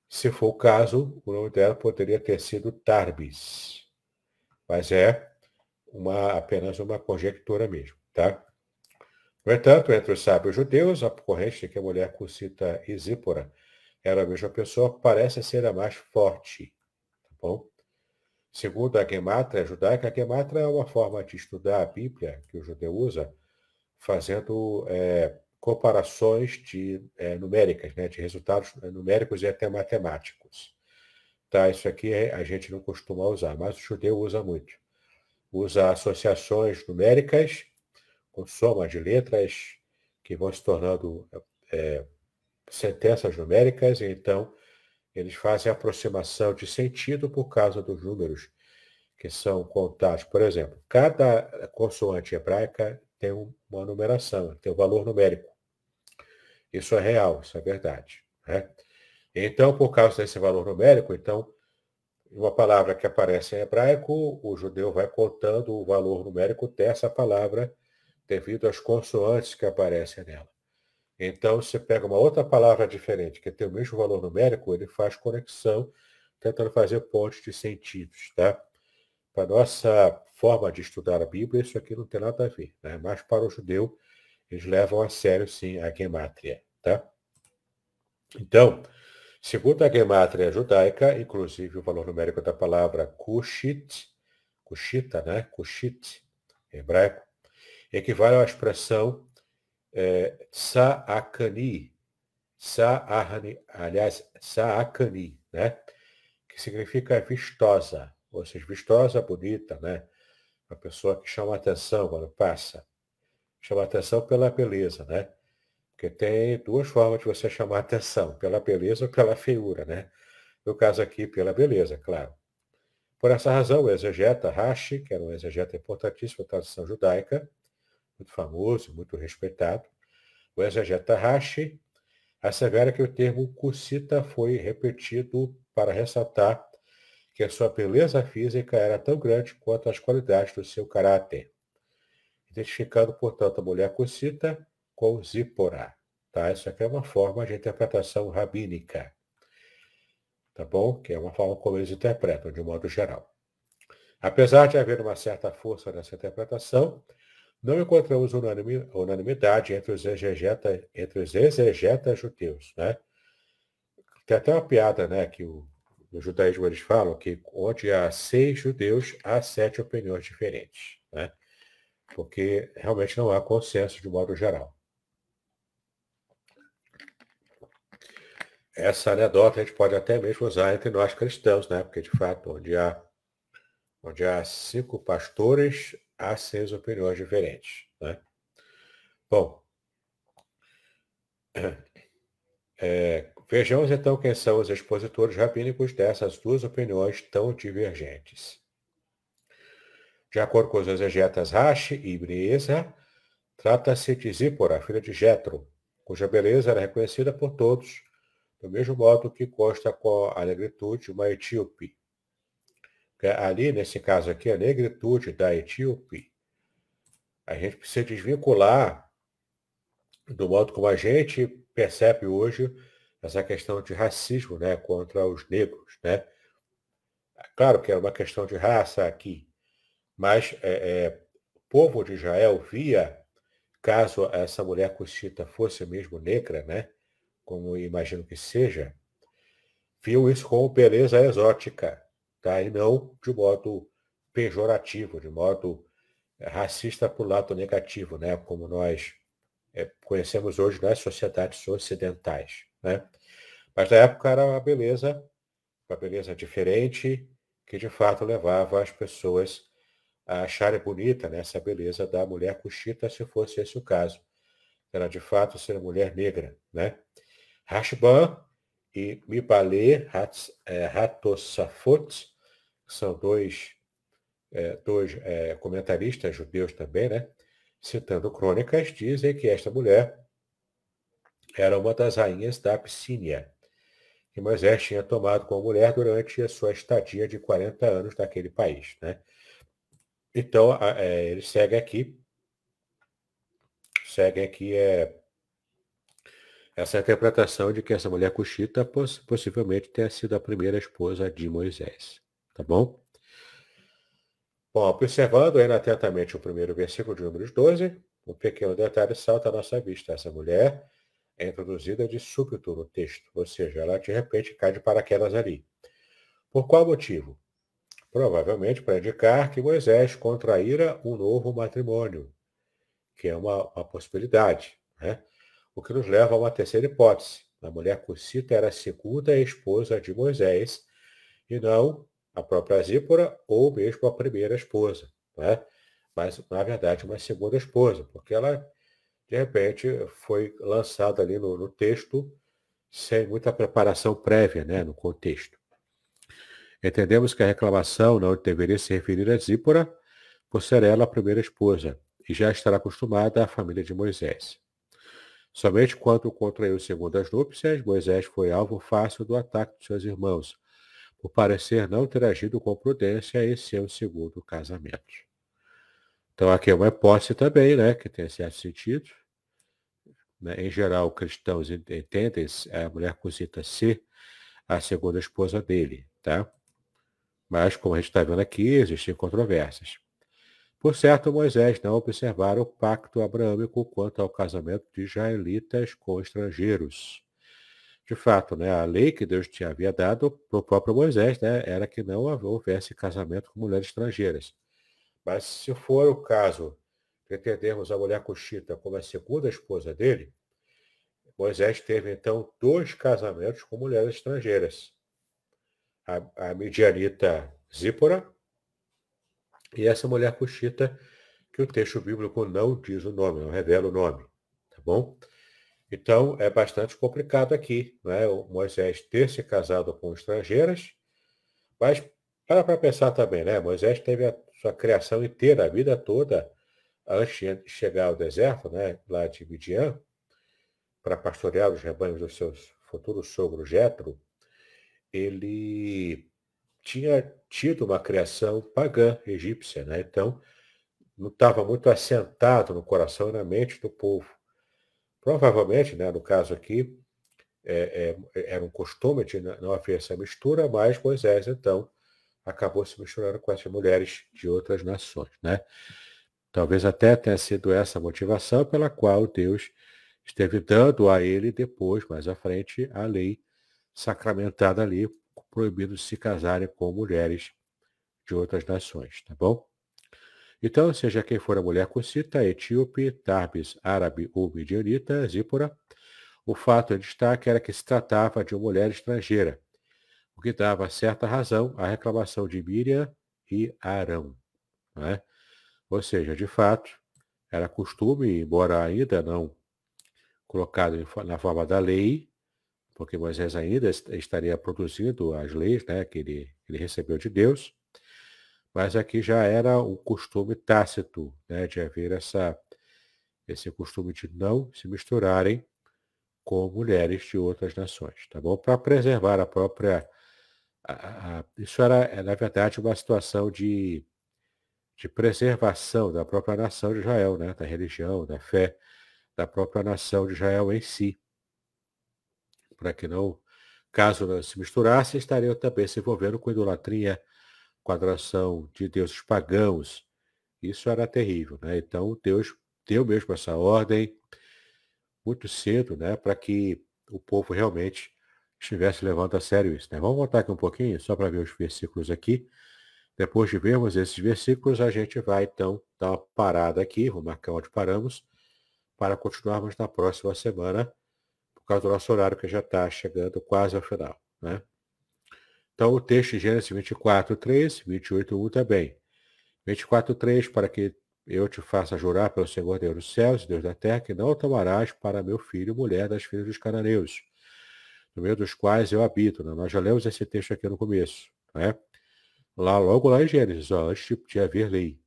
Se for o caso, o nome dela poderia ter sido Tarbis. Mas é apenas uma conjectura mesmo, tá? No entanto, entre os sábios judeus, a corrente de que a mulher Cuxita e Zípora era a mesma pessoa parece ser a mais forte, tá bom? Segundo a Gematra judaica, a Gematra é uma forma de estudar a Bíblia que o judeu usa, fazendo comparações numéricas, né, de resultados numéricos e até matemáticos. Tá, isso aqui a gente não costuma usar, mas o judeu usa muito. Usa associações numéricas com soma de letras que vão se tornando sentenças numéricas, e então eles fazem aproximação de sentido por causa dos números que são contados. Por exemplo, cada consoante hebraica tem uma numeração, tem um valor numérico. Isso é real, isso é verdade, né? Então, por causa desse valor numérico, uma palavra que aparece em hebraico, o judeu vai contando o valor numérico dessa palavra devido às consoantes que aparecem nela. Então, se pega uma outra palavra diferente, que tem o mesmo valor numérico, ele faz conexão, tentando fazer pontes de sentidos, tá? Para a nossa forma de estudar a Bíblia, isso aqui não tem nada a ver, né? Mas para o judeu, eles levam a sério, sim, a gemátria, tá? Então, segundo a gemátria judaica, inclusive o valor numérico da palavra Cuxita, né? Cuxit, em hebraico, equivale à expressão Saakani, né? Que significa vistosa, ou seja, vistosa, bonita, né? Uma pessoa que chama atenção quando passa. Chama atenção pela beleza, né? Porque tem duas formas de você chamar atenção, pela beleza ou pela feiura, né? no caso aqui pela beleza, claro. Por essa razão, o exegeta Rashi, que era um exegeta importantíssimo da tradição judaica, muito famoso, muito respeitado, o exegeta Rashi assevera que o termo Cuxita foi repetido para ressaltar que a sua beleza física era tão grande quanto as qualidades do seu caráter, identificando, portanto, a mulher Cuxita com Zípora. Tá? Isso aqui é uma forma de interpretação rabínica, tá bom? Que é uma forma como eles interpretam, de um modo geral. Apesar de haver uma certa força nessa interpretação, não encontramos unanimidade entre os exegetas judeus, né? Tem até uma piada, né, que no judaísmo eles falam que onde há 6 judeus, há 7 opiniões diferentes, né? Porque realmente não há consenso de modo geral. Essa anedota a gente pode até mesmo usar entre nós cristãos, né? Porque, de fato, onde há 5 pastores, há 6 opiniões diferentes, né? Bom, vejamos então quem são os expositores rabínicos dessas duas opiniões tão divergentes. De acordo com os exegetas Rashi e Ibn, trata-se de Zípora, filha de Jetro, cuja beleza era reconhecida por todos, do mesmo modo que consta com a negritude uma etíope. Ali, nesse caso aqui, a negritude da etíope, a gente precisa desvincular do modo como a gente percebe hoje essa questão de racismo, né, contra os negros, né? Claro que era uma questão de raça aqui, mas o povo de Israel via, caso essa mulher Cuxita fosse mesmo negra, né, como imagino que seja, viu isso como beleza exótica, tá? E não de modo pejorativo, de modo racista para o lado negativo, né? Como nós conhecemos hoje nas sociedades ocidentais, né? Mas na época era uma beleza diferente, que de fato levava as pessoas a acharem bonita, né, essa beleza da mulher Cuxita, se fosse esse o caso. Era de fato ser mulher negra, né? Rashban e Mibale Hatosafot, que são dois comentaristas judeus também, né, citando crônicas, dizem que esta mulher era uma das rainhas da Abissínia, que Moisés tinha tomado como mulher durante a sua estadia de 40 anos naquele país, né? Então, ele segue aqui essa interpretação de que essa mulher Cuxita possivelmente tenha sido a primeira esposa de Moisés, tá bom? Bom, observando ainda atentamente o primeiro versículo de Números 12, um pequeno detalhe salta à nossa vista. Essa mulher é introduzida de súbito no texto, ou seja, ela de repente cai de paraquedas ali. Por qual motivo? Provavelmente para indicar que Moisés contraíra um novo matrimônio, que é uma possibilidade, né? O que nos leva a uma terceira hipótese. A mulher Cuxita era a segunda esposa de Moisés, e não a própria Zípora, ou mesmo a primeira esposa, né? Mas, na verdade, uma segunda esposa, porque ela, de repente, foi lançada ali no texto sem muita preparação prévia, né, no contexto. Entendemos que a reclamação não deveria se referir a Zípora, por ser ela a primeira esposa, e já estará acostumada à família de Moisés. Somente quando contraiu segundas núpcias, Moisés foi alvo fácil do ataque de seus irmãos, por parecer não ter agido com prudência em seu segundo casamento. Então aqui é uma hipótese também, né, que tem certo sentido, né? Em geral, cristãos entendem a mulher Cuxita ser a segunda esposa dele, tá? Mas, como a gente está vendo aqui, existem controvérsias. Por certo, Moisés não observara o pacto abraâmico quanto ao casamento de israelitas com estrangeiros. De fato, né, a lei que Deus tinha havia dado para o próprio Moisés, né, era que não houvesse casamento com mulheres estrangeiras. Mas se for o caso de entendermos a mulher Cuxita como a segunda esposa dele, Moisés teve então 2 casamentos com mulheres estrangeiras. A midianita Zípora, e essa mulher Cuxita, que o texto bíblico não diz o nome, não revela o nome, tá bom? Então, é bastante complicado aqui, né? O Moisés ter se casado com estrangeiras, mas para pensar também, né? Moisés teve a sua criação inteira, a vida toda, antes de chegar ao deserto, né? Lá de Midian, para pastorear os rebanhos dos seus futuros sogros Jetro, ele tinha tido uma criação pagã, egípcia, né? Então, não estava muito assentado no coração e na mente do povo. Provavelmente, né, no caso aqui, era um costume de não haver essa mistura, mas Moisés, então, acabou se misturando com essas mulheres de outras nações, né? Talvez até tenha sido essa motivação pela qual Deus esteve dando a ele depois, mais à frente, a lei sacramentada ali, proibindo se casarem com mulheres de outras nações, tá bom? Então, seja quem for a mulher cuxita, etíope, tarbis, árabe ou midianita, zípora, o fato em destaque era que se tratava de uma mulher estrangeira, o que dava certa razão à reclamação de Miriam e Arão, né? Ou seja, de fato, era costume, embora ainda não colocado na forma da lei, porque Moisés ainda estaria produzindo as leis, né, que ele recebeu de Deus, mas aqui já era um costume tácito, né, de haver esse costume de não se misturarem com mulheres de outras nações, tá bom? Para preservar a própria... isso era, na verdade, uma situação de preservação da própria nação de Israel, né, da religião, da fé, da própria nação de Israel em si, para que não, caso não se misturasse, estariam também se envolvendo com idolatria, com a adoração de deuses pagãos. Isso era terrível, né? Então Deus deu mesmo essa ordem muito cedo, né, para que o povo realmente estivesse levando a sério isso, né? Vamos voltar aqui um pouquinho, só para ver os versículos aqui. Depois de vermos esses versículos, a gente vai então dar uma parada aqui, vou marcar onde paramos, para continuarmos na próxima semana, por causa do nosso horário que já está chegando quase ao final, né? Então, o texto de Gênesis 24, 3, 28, 1 também. 24, 3, para que eu te faça jurar pelo Senhor Deus dos céus e Deus da terra, que não tomarás para meu filho mulher das filhas dos cananeus, no meio dos quais eu habito, né? Nós já lemos esse texto aqui no começo, né? Logo lá em Gênesis, ó, antes de haver lei.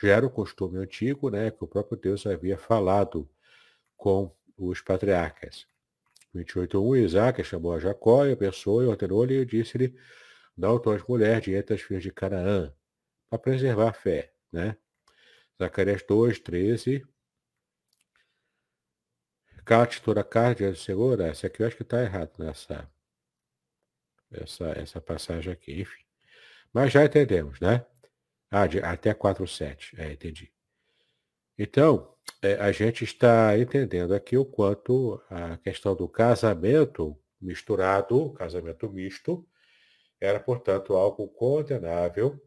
Já era um costume antigo, né, que o próprio Deus havia falado com os patriarcas. 28.1, Isaque chamou a Jacó e abençoou e ordenou-lhe e disse-lhe, não tomes mulher de entre as filhas de Canaã, para preservar a fé, né? Zacarias 2.13, cate toda a carne diante do Senhor. Essa aqui eu acho que está errado nessa essa passagem aqui, enfim. Mas já entendemos, né? Ah, até 4.7, entendi. Então, a gente está entendendo aqui o quanto a questão do casamento misturado, casamento misto, era, portanto, algo condenável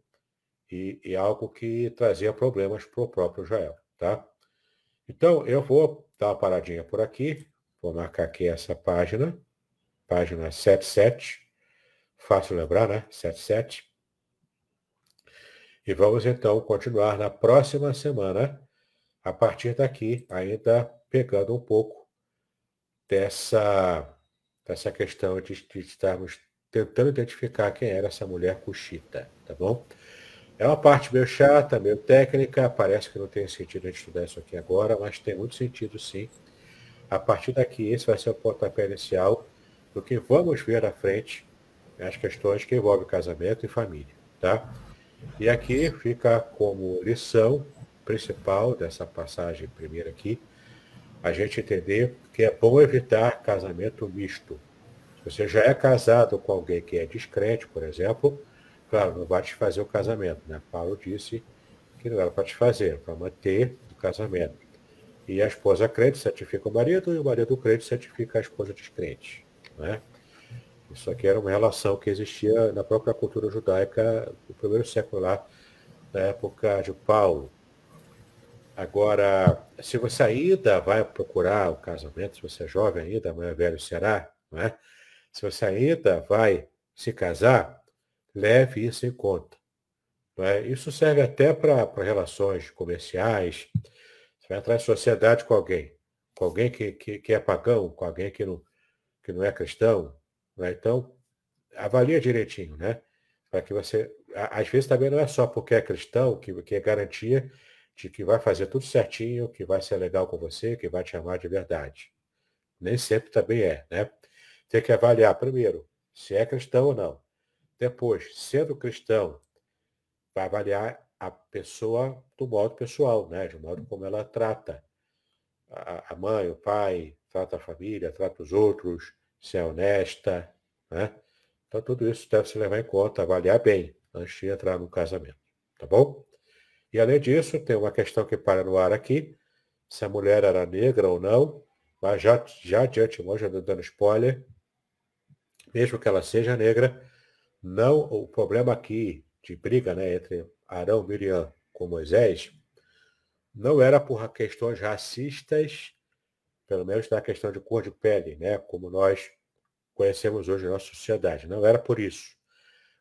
e algo que trazia problemas para o próprio Israel, tá? Então, eu vou dar uma paradinha por aqui, vou marcar aqui essa página, página 77, fácil lembrar, né? 77. E vamos, então, continuar na próxima semana, a partir daqui, ainda pegando um pouco dessa questão de estarmos tentando identificar quem era essa mulher cuxita, tá bom? É uma parte meio chata, meio técnica, parece que não tem sentido a gente estudar isso aqui agora, mas tem muito sentido, sim. A partir daqui, esse vai ser o pontapé inicial do que vamos ver à frente, as questões que envolvem casamento e família, tá? E aqui fica como lição principal dessa passagem primeira aqui, a gente entender que é bom evitar casamento misto. Se você já é casado com alguém que é descrente, por exemplo, claro, não vai desfazer o casamento, né? Paulo disse que não era para desfazer, para manter o casamento. E a esposa crente santifica o marido, e o marido crente santifica a esposa descrente, né? Isso aqui era uma relação que existia na própria cultura judaica do primeiro século lá, na época de Paulo. Agora, se você ainda vai procurar o casamento, se você é jovem ainda, amanhã velho será, né? Se você ainda vai se casar, leve isso em conta, né? Isso serve até para relações comerciais. Você vai entrar em sociedade com alguém. com alguém que é pagão, com alguém que não é cristão, né? Então, avalia direitinho, né? Para que você, às vezes também não é só porque é cristão que é garantia de que vai fazer tudo certinho, que vai ser legal com você, que vai te amar de verdade. Nem sempre também é, né? Tem que avaliar primeiro se é cristão ou não. Depois, sendo cristão, vai avaliar a pessoa do modo pessoal, né? De modo como ela trata a mãe, o pai, trata a família, trata os outros, se é honesta, né? Então, tudo isso deve se levar em conta, avaliar bem, antes de entrar no casamento, tá bom? E, além disso, tem uma questão que para no ar aqui, se a mulher era negra ou não, mas já de antemão, já dando spoiler, mesmo que ela seja negra, não, o problema aqui de briga, né, entre Arão, Miriam com Moisés, não era por questões racistas, pelo menos na questão de cor de pele, né, como nós conhecemos hoje na nossa sociedade. Não era por isso.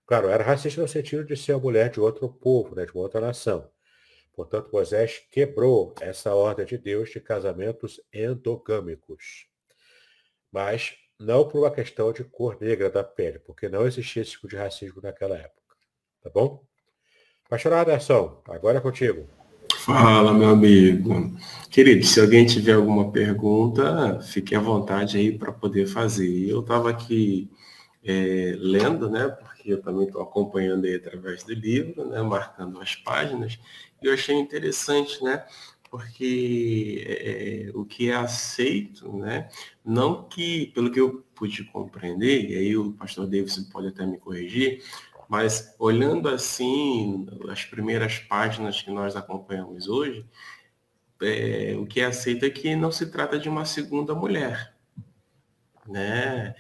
Claro, era racista no sentido de ser a mulher de outro povo, né, de uma outra nação. Portanto, Moisés quebrou essa ordem de Deus de casamentos endogâmicos. Mas não por uma questão de cor negra da pele, porque não existia esse tipo de racismo naquela época. Tá bom? Pastor Arderson, agora é contigo. Fala, meu amigo. Querido, se alguém tiver alguma pergunta, fique à vontade aí para poder fazer. Eu estava aqui lendo, né? Porque eu também estou acompanhando aí através do livro, né? Marcando as páginas. E eu achei interessante, né? Porque o que é aceito, né? Não que, pelo que eu pude compreender, e aí o pastor Davidson pode até me corrigir, mas olhando assim, as primeiras páginas que nós acompanhamos hoje, o que é aceito é que não se trata de uma segunda mulher, né?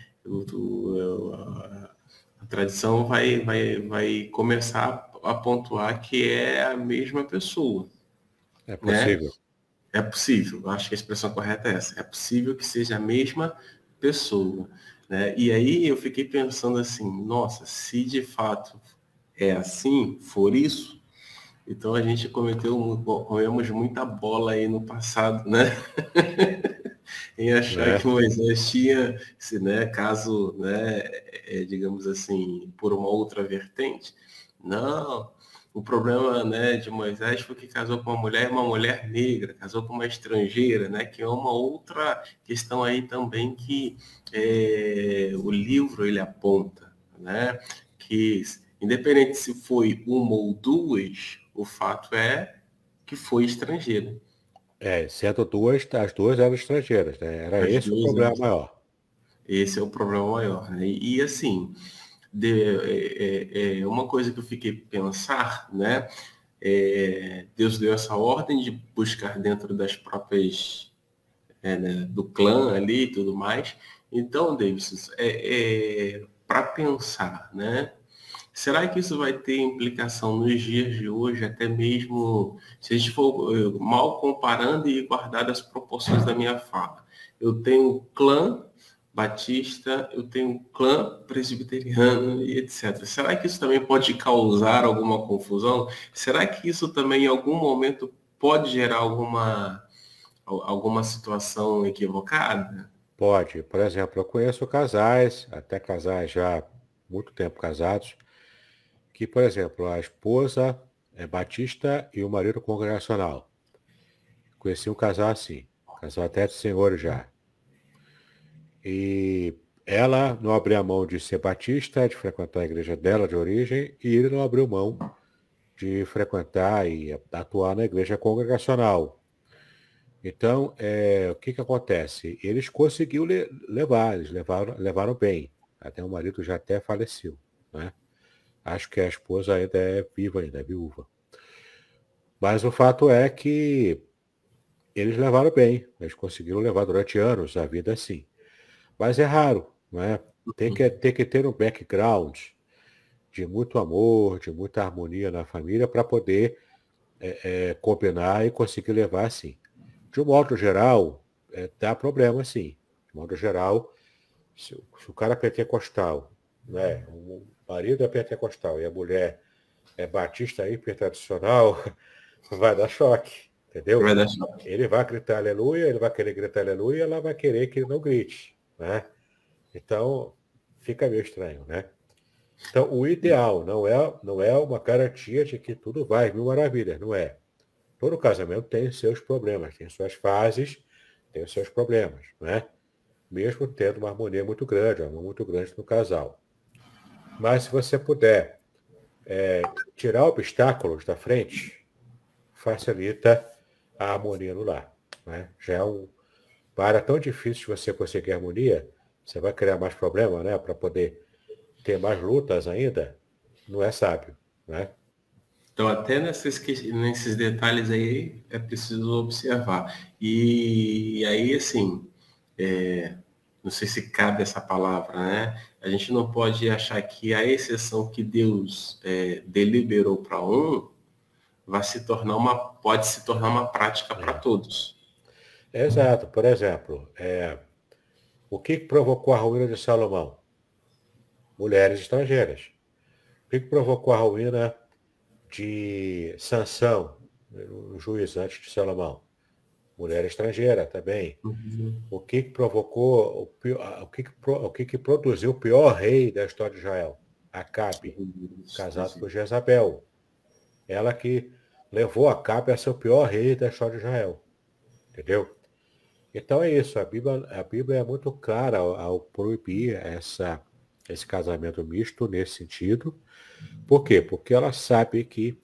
A tradição vai começar a pontuar que é a mesma pessoa. É possível. Né? É possível, acho que a expressão correta é essa. É possível que seja a mesma pessoa. Né? E aí eu fiquei pensando assim, nossa, se de fato é assim, for isso, então a gente comemos muita bola aí no passado, né? Em achar que Moisés tinha, se, né, caso, né, digamos assim, por uma outra vertente. Não, o problema, né, de Moisés foi que casou com uma mulher negra, casou com uma estrangeira, né, que é uma outra questão aí também que o livro ele aponta, né, que independente se foi uma ou duas, o fato é que foi estrangeira. Sendo duas, as duas eram estrangeiras, né? Era esse o problema maior. Esse é o problema maior, né? E assim, uma coisa que eu fiquei pensar, né? Deus deu essa ordem de buscar dentro das próprias né, do clã ali e tudo mais. Então, Davidson, para pensar, né? Será que isso vai ter implicação nos dias de hoje, até mesmo se a gente for mal comparando e guardar as proporções da minha fala? Eu tenho clã batista, eu tenho clã presbiteriano e etc. Será que isso também pode causar alguma confusão? Será que isso também em algum momento pode gerar alguma situação equivocada? Pode. Por exemplo, eu conheço casais, até casais já há muito tempo casados, que, por exemplo, a esposa é batista e o marido congregacional. Conheci um casal assim, casal até de senhor já. E ela não abriu a mão de ser batista, de frequentar a igreja dela de origem, e ele não abriu mão de frequentar e atuar na igreja congregacional. Então, o que acontece? Eles conseguiram levar, eles levaram bem. Até o marido já até faleceu, né? Acho que a esposa ainda é viva, ainda é viúva. Mas o fato é que eles levaram bem, eles conseguiram levar durante anos a vida assim. Mas é raro, né? Tem que ter um background de muito amor, de muita harmonia na família para poder combinar e conseguir levar assim. De um modo geral, dá problema sim. De um modo geral, se o cara é pentecostal, né? O marido é pentecostal e a mulher é batista hipertradicional, vai dar choque, Entendeu? Ele vai gritar aleluia, ele vai querer gritar aleluia, ela vai querer que ele não grite, né? Então, fica meio estranho, né? Então, o ideal não é uma garantia de que tudo vai, mil maravilhas, não é. Todo casamento tem seus problemas, tem suas fases, tem seus problemas, né? Mesmo tendo uma harmonia muito grande, um amor muito grande no casal. Mas se você puder tirar obstáculos da frente, facilita a harmonia no lar, né? Já é uma área tão difícil de você conseguir harmonia, você vai criar mais problema, né? Para poder ter mais lutas ainda, não é sábio, né? Então, até nesses detalhes aí é preciso observar. E aí, assim, não sei se cabe essa palavra, né? A gente não pode achar que a exceção que Deus deliberou para um pode se tornar uma prática para todos. Exato. Por exemplo, o que provocou a ruína de Salomão? Mulheres estrangeiras. O que provocou a ruína de Sansão, o juiz antes de Salomão? Mulher estrangeira também. Uhum. O que provocou, o que produziu o pior rei da história de Israel? Acabe, casado com Jezabel. Ela que levou Acabe a ser o pior rei da história de Israel. Entendeu? Então é isso, a Bíblia é muito clara ao proibir esse casamento misto nesse sentido. Por quê? Porque ela sabe que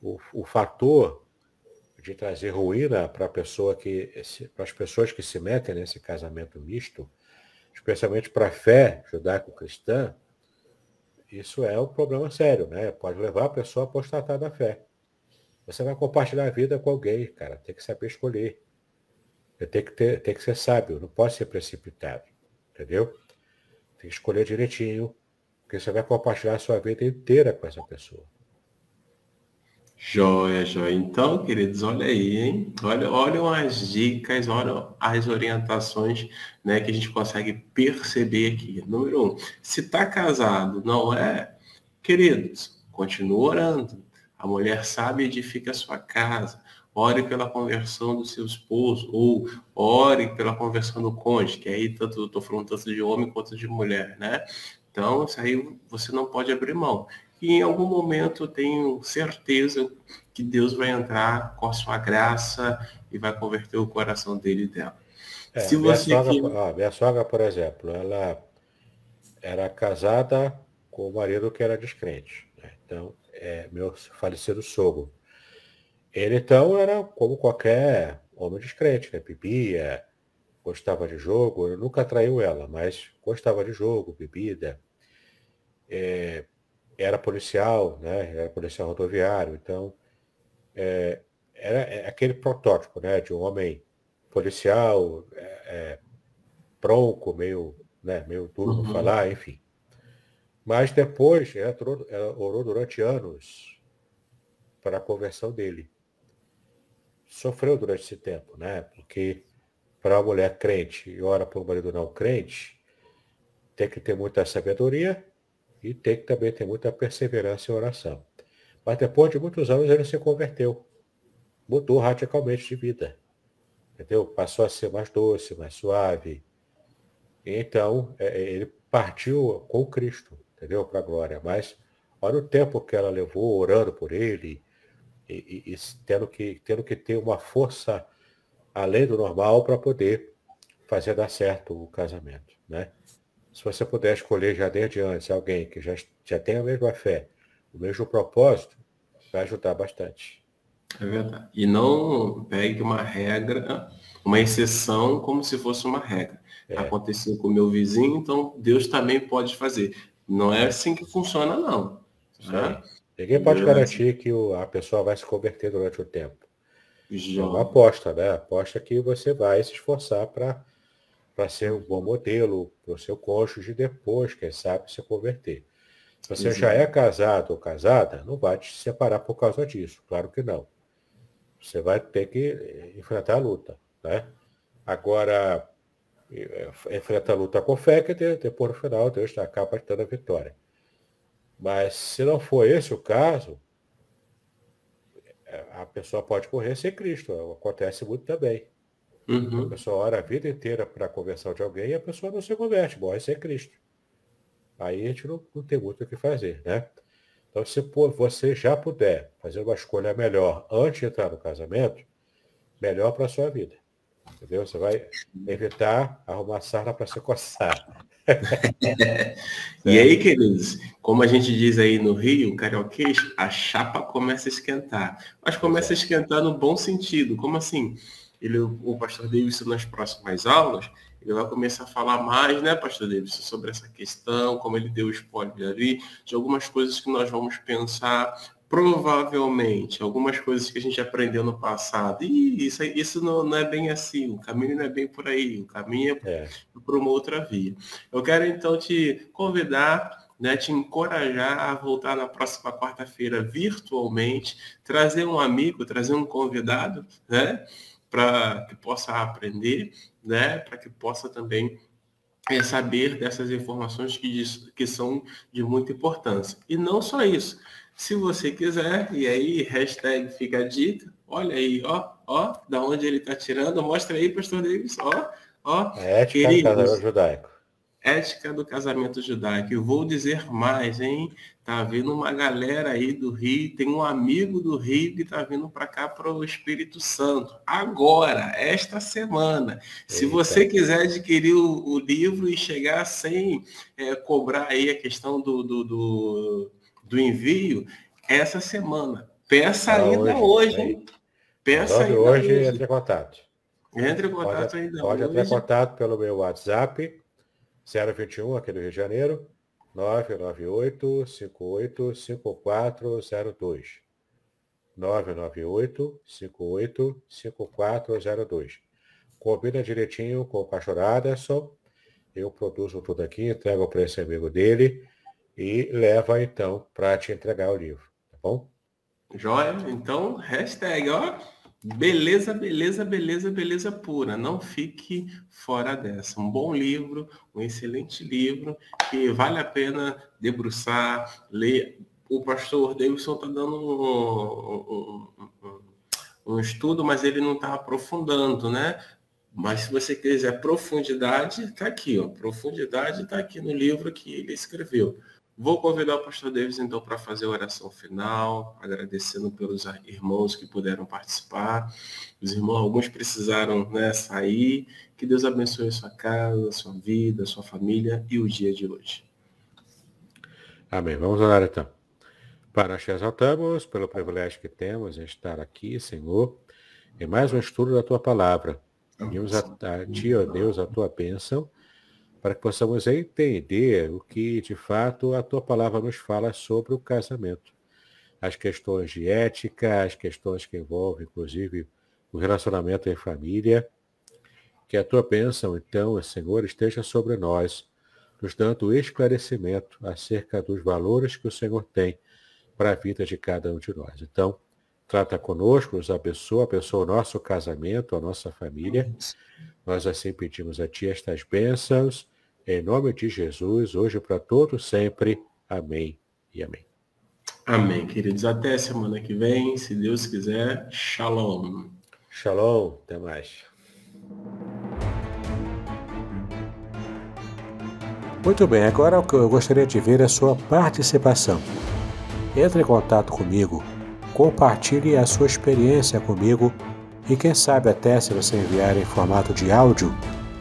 o fator de trazer ruína para as pessoas que se metem nesse casamento misto, especialmente para a fé judaico-cristã, isso é um problema sério, né? Pode levar a pessoa a apostatar da fé. Você vai compartilhar a vida com alguém, cara, tem que saber escolher. Tem que ser sábio, não pode ser precipitado, entendeu? Tem que escolher direitinho, porque você vai compartilhar a sua vida inteira com essa pessoa. Joia. Então, queridos, olha aí, hein? Olham as dicas, olham as orientações, né, que a gente consegue perceber aqui. Número 1, se está casado, não é? Queridos, continua orando. A mulher sabe edifica a sua casa. Ore pela conversão do seu esposo, ou ore pela conversão do cônjuge, que aí tanto, eu estou falando tanto de homem quanto de mulher, né? Então, isso aí você não pode abrir mão. E em algum momento eu tenho certeza que Deus vai entrar com a sua graça e vai converter o coração dele e dela. Minha sogra, por exemplo, ela era casada com o marido que era descrente, né? Então, meu falecido sogro. Ele, então, era como qualquer homem descrente, né? Bebia, gostava de jogo, ele nunca traiu ela, mas gostava de jogo, bebida. Era policial, né? Era policial rodoviário, então, era aquele protótipo, né? De um homem policial, bronco, meio, né? Meio duro para falar, enfim. Mas depois, ela orou durante anos para a conversão dele. Sofreu durante esse tempo, né? Porque para uma mulher crente e ora para um marido não crente, tem que ter muita sabedoria e tem que também ter muita perseverança em oração. Mas depois de muitos anos ele se converteu, mudou radicalmente de vida, entendeu? Passou a ser mais doce, mais suave. Então ele partiu com Cristo, entendeu? Para a glória. Mas olha o tempo que ela levou orando por ele e tendo que ter uma força além do normal para poder fazer dar certo o casamento, né? Se você puder escolher já desde antes alguém que já tem a mesma fé, o mesmo propósito, vai ajudar bastante. É verdade. E não pegue uma regra, uma exceção, como se fosse uma regra. Aconteceu com o meu vizinho, então Deus também pode fazer. Não é assim que funciona, não. Né? Ninguém pode garantir que a pessoa vai se converter durante o tempo. É uma aposta, né? Aposta que você vai se esforçar para ser um bom modelo para o seu cônjuge depois, quem sabe, se converter. Se você já é casado ou casada, não vai te separar por causa disso, claro que não. Você vai ter que enfrentar a luta, né? Agora, enfrenta a luta com fé, que depois no final Deus acaba te dando a vitória. Mas se não for esse o caso, a pessoa pode correr sem Cristo, acontece muito também. Uhum. A pessoa ora a vida inteira para a conversão de alguém e a pessoa não se converte, morre sem Cristo. Aí a gente não tem muito o que fazer, né? Então, se você já puder fazer uma escolha melhor antes de entrar no casamento, melhor para a sua vida. Entendeu? Você vai evitar arrumar sarna para se coçar. E aí, queridos, como a gente diz aí no Rio, carioquês, a chapa começa a esquentar. Mas começa a esquentar no bom sentido. Como assim? O pastor Davidson, nas próximas aulas, ele vai começar a falar mais, né, pastor Davidson, sobre essa questão, como ele deu o spoiler ali, de algumas coisas que nós vamos pensar, provavelmente, algumas coisas que a gente aprendeu no passado. E isso não é bem assim, o caminho não é bem por aí, o caminho é por uma outra via. Eu quero, então, te convidar, né, te encorajar a voltar na próxima quarta-feira virtualmente, trazer um amigo, trazer um convidado, né, para que possa aprender, né? Para que possa também saber dessas informações que são de muita importância. E não só isso. Se você quiser, e aí, hashtag fica dito, olha aí, ó, da onde ele está tirando, mostra aí, pastor Davis, ó. A ética do casamento judaico. Ética do casamento judaico. Eu vou dizer mais, hein? Tá vindo uma galera aí do Rio, tem um amigo do Rio que tá vindo para cá para o Espírito Santo. Agora, esta semana. Se você quiser adquirir o livro e chegar sem cobrar aí a questão do envio, essa semana. Peça ainda hoje, hein? Peça ainda hoje. Hoje entre em contato. Entre em contato pode, ainda pode hoje. Pode entrar em contato pelo meu WhatsApp, 021 aqui do Rio de Janeiro, 998-585402. 998-585402. Combina direitinho com o pastor Arderson. Eu produzo tudo aqui, entrego para esse amigo dele e leva então para te entregar o livro, tá bom? Joia, então, hashtag, ó. Beleza, beleza, beleza, beleza pura. Não fique fora dessa. Um bom livro, um excelente livro, que vale a pena debruçar, ler. O pastor Davidson está dando um estudo, mas ele não está aprofundando, né? Mas se você quiser profundidade, está aqui, ó. Profundidade está aqui no livro que ele escreveu. Vou convidar o pastor Davis, então, para fazer a oração final, agradecendo pelos irmãos que puderam participar. Os irmãos, alguns precisaram, né, sair. Que Deus abençoe a sua casa, a sua vida, a sua família e o dia de hoje. Amém. Vamos orar, então. Pai, nós te exaltamos pelo privilégio que temos em estar aqui, Senhor, em mais um estudo da Tua Palavra. Pedimos a Ti, ó Deus, a Tua bênção, para que possamos entender o que, de fato, a Tua Palavra nos fala sobre o casamento. As questões de ética, as questões que envolvem, inclusive, o relacionamento em família. Que a Tua bênção, então, Senhor, esteja sobre nós, nos dando esclarecimento acerca dos valores que o Senhor tem para a vida de cada um de nós. Então, trata conosco, nos abençoa o nosso casamento, a nossa família. Nós assim pedimos a Ti estas bênçãos, em nome de Jesus, hoje para todos sempre. Amém e amém. Amém, queridos. Até semana que vem, se Deus quiser. Shalom. Shalom. Até mais. Muito bem, agora eu gostaria de ver a sua participação. Entre em contato comigo, compartilhe a sua experiência comigo e quem sabe até se você enviar em formato de áudio,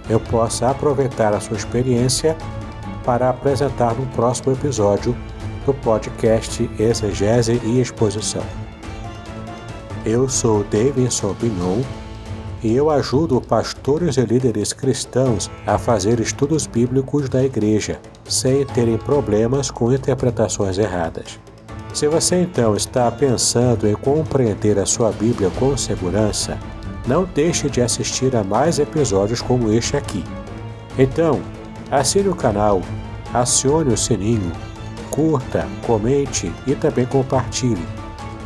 eu possa aproveitar a sua experiência para apresentar no próximo episódio do podcast Exegese e Exposição. Eu sou Davidson Pinhão e eu ajudo pastores e líderes cristãos a fazer estudos bíblicos da igreja, sem terem problemas com interpretações erradas. Se você então está pensando em compreender a sua Bíblia com segurança, não deixe de assistir a mais episódios como este aqui. Então, assine o canal, acione o sininho, curta, comente e também compartilhe.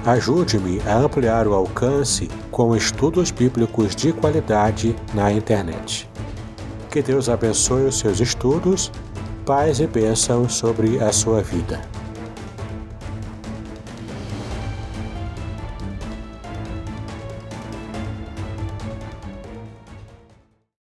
Ajude-me a ampliar o alcance com estudos bíblicos de qualidade na internet. Que Deus abençoe os seus estudos, paz e bênção sobre a sua vida.